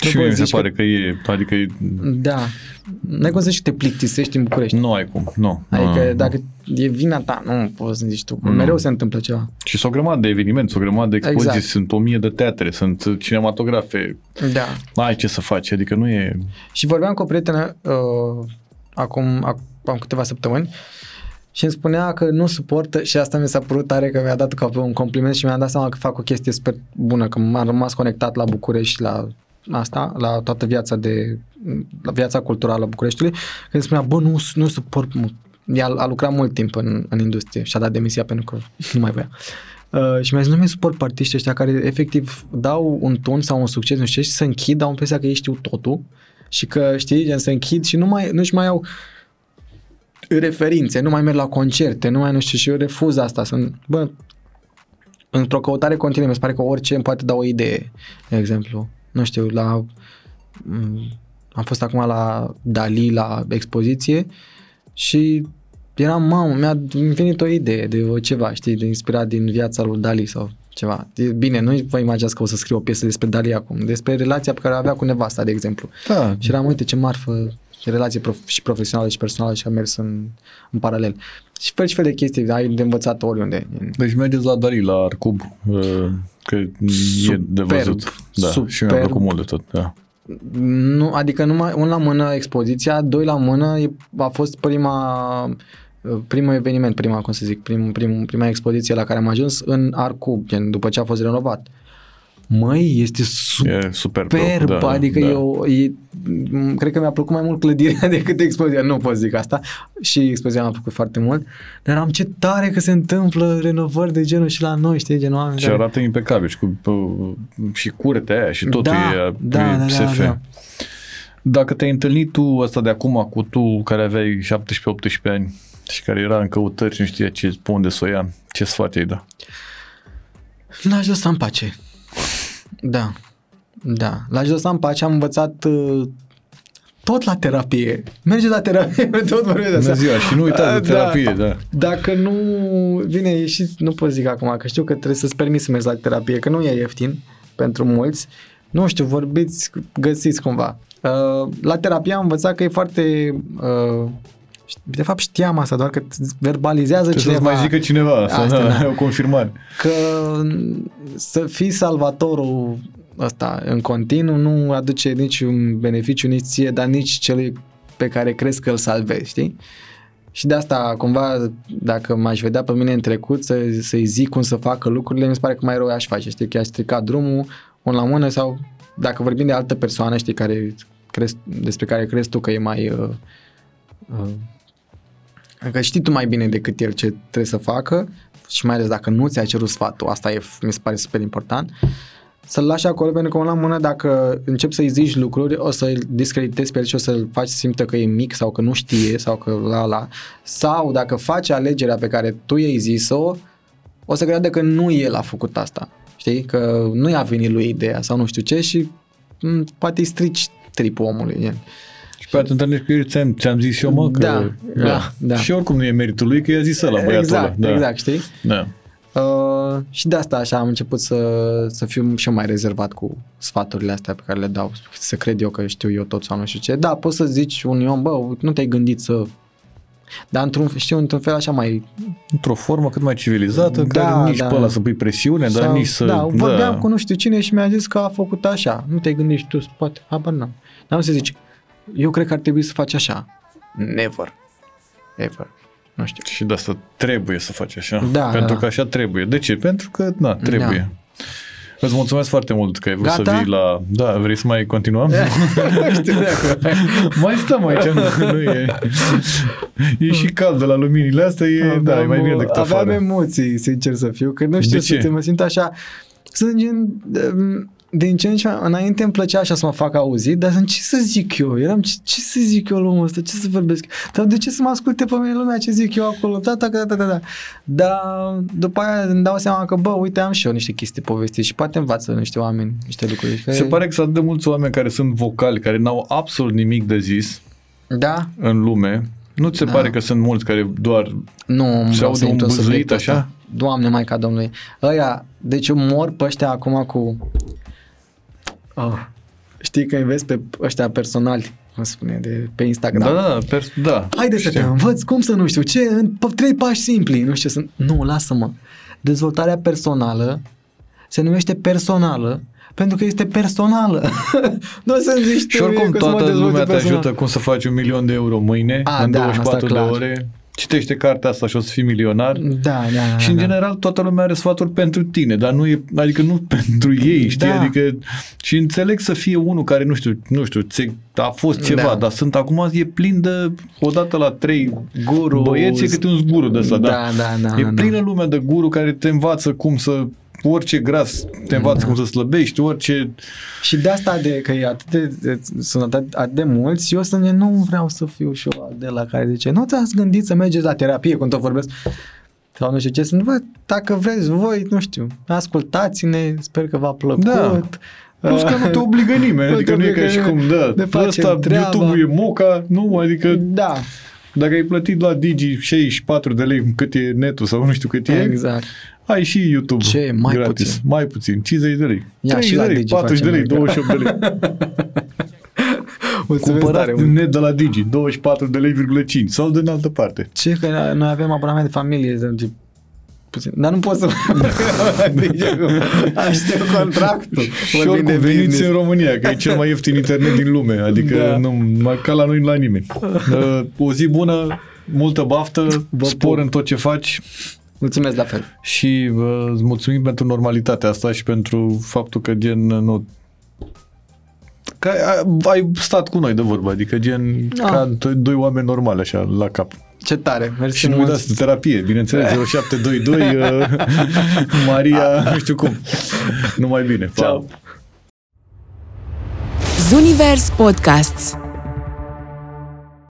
Și mie mi se pare că e, adică e... Da, n-ai cum să și te plictisești în București. Nu ai cum, nu. Adică dacă e vina ta, nu poți să zici tu, mereu se întâmplă ceva. Și s-o grămadă de evenimente, s-o grămadă de expoziții, exact. Sunt 1000 de teatre, sunt cinematografe. Da. Ai ce să faci, adică nu e... Și vorbeam cu o prietenă acum câteva săptămâni și îmi spunea că nu suportă, și asta mi s-a părut tare că mi-a dat ca un compliment și mi-a dat seama că fac o chestie super bună, că m-am rămas conectat la București, la asta, la toată viața la viața culturală a Bucureștiului. Când îmi spunea, bă, nu suport mult. A lucrat mult timp în industrie și a dat demisia pentru că nu mai vrea. Și mi-a zis, nu suport partiștii ăștia care efectiv dau un ton sau un succes, nu știu, și se închid, dau impresia că ei știu totul și că, știi, se închid și nu-și mai au referințe, nu mai merg la concerte, și eu refuz asta. Bă, într-o căutare continuă, mi se pare că orice îmi poate da o idee. De exemplu, nu știu, am fost acum la Dalí, la expoziție și eram, mamă, mi-a venit o idee de ceva, știi, de inspirat din viața lui Dalí sau ceva. Bine, nu vă imaginați că o să scriu o piesă despre Dalí acum, despre relația pe care o avea cu nevasta, de exemplu. Da. Și eram, uite ce marfă, relații și profesionale și personale și a mers în paralel. Și fel și fel de chestii, ai de învățat oriunde. Deci mergeți la Dalí, la Arcub, că superb, e de văzut. Da, superb. Și mi-a plăcut mult de tot. Da. Nu, adică numai un la mână expoziția, doi la mână a fost primul eveniment, prima expoziție la care am ajuns în Arcub, după ce a fost renovat. Măi, este superb, da, adică da. Cred că mi-a plăcut mai mult clădirea decât expoziția, nu pot zic asta, și expoziția mi-a plăcut foarte mult, dar am ce tare că se întâmplă renovări de genul și la noi, știi, genul oameni. Și arată impecabil și curtea aia și totul e SF. Da. Dacă te-ai întâlnit tu ăsta de acum cu tu care aveai 17-18 ani și care era în căutări și nu știa unde să o ia, ce sfat i-ai da? N-aș lăsa în pace. Da. L-aș lăsat în pace, am învățat tot la terapie. Mergeți la terapie, tot vorbim de asta. Ziua, și nu uitați de terapie, da. Dacă nu vine, și nu pot zic acum, că știu că trebuie să-ți permiți să mergi la terapie, că nu e ieftin pentru mulți. Nu știu, găsiți cumva. La terapie am învățat că e foarte... de fapt știam asta, doar că verbalizează cineva. Trebuie să mai zică cineva, asta e o confirmare. Că să fii salvatorul ăsta în continuu nu aduce niciun beneficiu, nici ție, dar nici celui pe care crezi că îl salvezi, știi? Și de asta, cumva, dacă m-aș vedea pe mine în trecut să-i zic cum să facă lucrurile, mi se pare că mai rău aș face, știi? Că i-aș strica drumul, un la mână sau, dacă vorbim de altă persoană, știi, despre care crezi tu că e mai... că știi tu mai bine decât el ce trebuie să facă și mai ales dacă nu ți-a cerut sfatul, asta mi se pare super important, să-l lași acolo, pentru că una mână dacă începi să-i zici lucruri o să-l discreditezi pe el și o să-l faci să simtă că e mic sau că nu știe sau că sau dacă faci alegerea pe care tu i-ai zis-o, o să creadă că nu el a făcut asta. Știi? Că nu i-a venit lui ideea sau nu știu ce și poate îi strici tripul omului. Și pe atunci întâlnești cu el, ți-am zis eu, mă, că... Da. Și oricum nu e meritul lui, că i-a zis ăla, băiatul Exact, știi? Da. Și de asta așa am început să fiu și eu mai rezervat cu sfaturile astea pe care le dau, să cred eu că știu eu tot sau nu știu ce. Da, poți să zici unui om, bă, nu te-ai gândit să... Dar într-un fel așa mai... Într-o formă cât mai civilizată, care nici pe ăla să pui presiune, sau, dar nici să... Da, vorbeam cu nu știu cine și mi-a zis că a făcut așa. Nu te-ai gândit tu, poate, habar n-am. N-am să zici, eu cred că ar trebui să faci așa. Never. Nu știu. Și de asta trebuie să faci așa. Da, pentru că așa trebuie. De ce? Pentru că, trebuie. Da. Îți mulțumesc foarte mult că ai vrut să vii la... Da, vrei să mai continuăm? Mai stăm aici, nu e... E și cald de la luminile astea, e mai bine decât afară. Aveam emoții, sincer să fiu, că nu știu mă simt așa... Din ce înainte îmi plăcea așa să mă fac auzit, dar ce să zic eu? Eram, ce să zic eu lumea asta? Ce să vorbesc? Dar de ce să mă asculte pe mine lumea ce zic eu acolo? Da. Dar după aia îmi dau seama că, bă, uite, am și eu niște chestii povestite și poate învață niște oameni, niște lucruri. Se pare că sunt atât de mulți oameni care sunt vocali, care n-au absolut nimic de zis în lume. Nu ți se pare că sunt mulți care doar se audă un bâzâit așa? Doamne, Maica Domnului. Deci eu mor pe ăștia acum cu... Știi că înveți pe ăștia personali, cum se spune, pe Instagram. Da. Haide să te învăț cum să nu știu ce, în 3 pași simpli, nu știu ce sunt. Nu, lasă-mă. Dezvoltarea personală se numește personală pentru că este personală. Nu o să-mi zici și oricum toată lumea te ajută cum să faci 1.000.000 de euro mâine, în 24 de ore. Citește cartea asta și o să fii milionar. Da. Și în general toată lumea are sfaturi pentru tine, dar nu e, adică nu pentru ei, știi? Da. Adică și înțeleg să fie unul care nu știu, a fost ceva, dar sunt acum e plin de odată la 3 guru, băieți, e câte un guru de ăsta, da. E plină lumea de guru care te învață cum să orice gras te învață cum să slăbești, orice... Și de asta că e atât de mulți, eu nu vreau să fiu și eu de la care zice, nu ți-ați gândit să mergeți la terapie când tot vorbesc sau nu știu ce, sunt, bă, dacă vreți voi, nu știu, ascultați-ne, sper că v-a plăcut. Da. Plus că nu te obligă nimeni, adică nu e ca și cum, ăsta YouTube-ul e moca, nu, adică... Da. Dacă ai plătit la Digi 64 de lei cât e netul sau nu știu cât e, exact. Ai și YouTube gratis. Mai puțin, 50 de lei, 30 de lei, 40 de lei, 28 de lei. Cumpărați net de la Digi, 24 de lei,5 sau de în altă parte. Ce? Că noi avem abonament de familie, puțin. Dar nu pot să aștept contractul. Și oricum veniți în România, că e cel mai ieftin internet din lume. Adică ca la noi, la nimeni. O zi bună, multă baftă, spor în tot ce faci. Mulțumesc la fel. Și îți mulțumim pentru normalitatea asta și pentru faptul că ai stat cu noi de vorbă, adică ca doi oameni normali așa la cap. Ce tare, mersi. Și nu uitați de terapie, bineînțeles, 0722 Maria, nu știu cum. Numai bine. Ciao. Zuniverse Podcasts.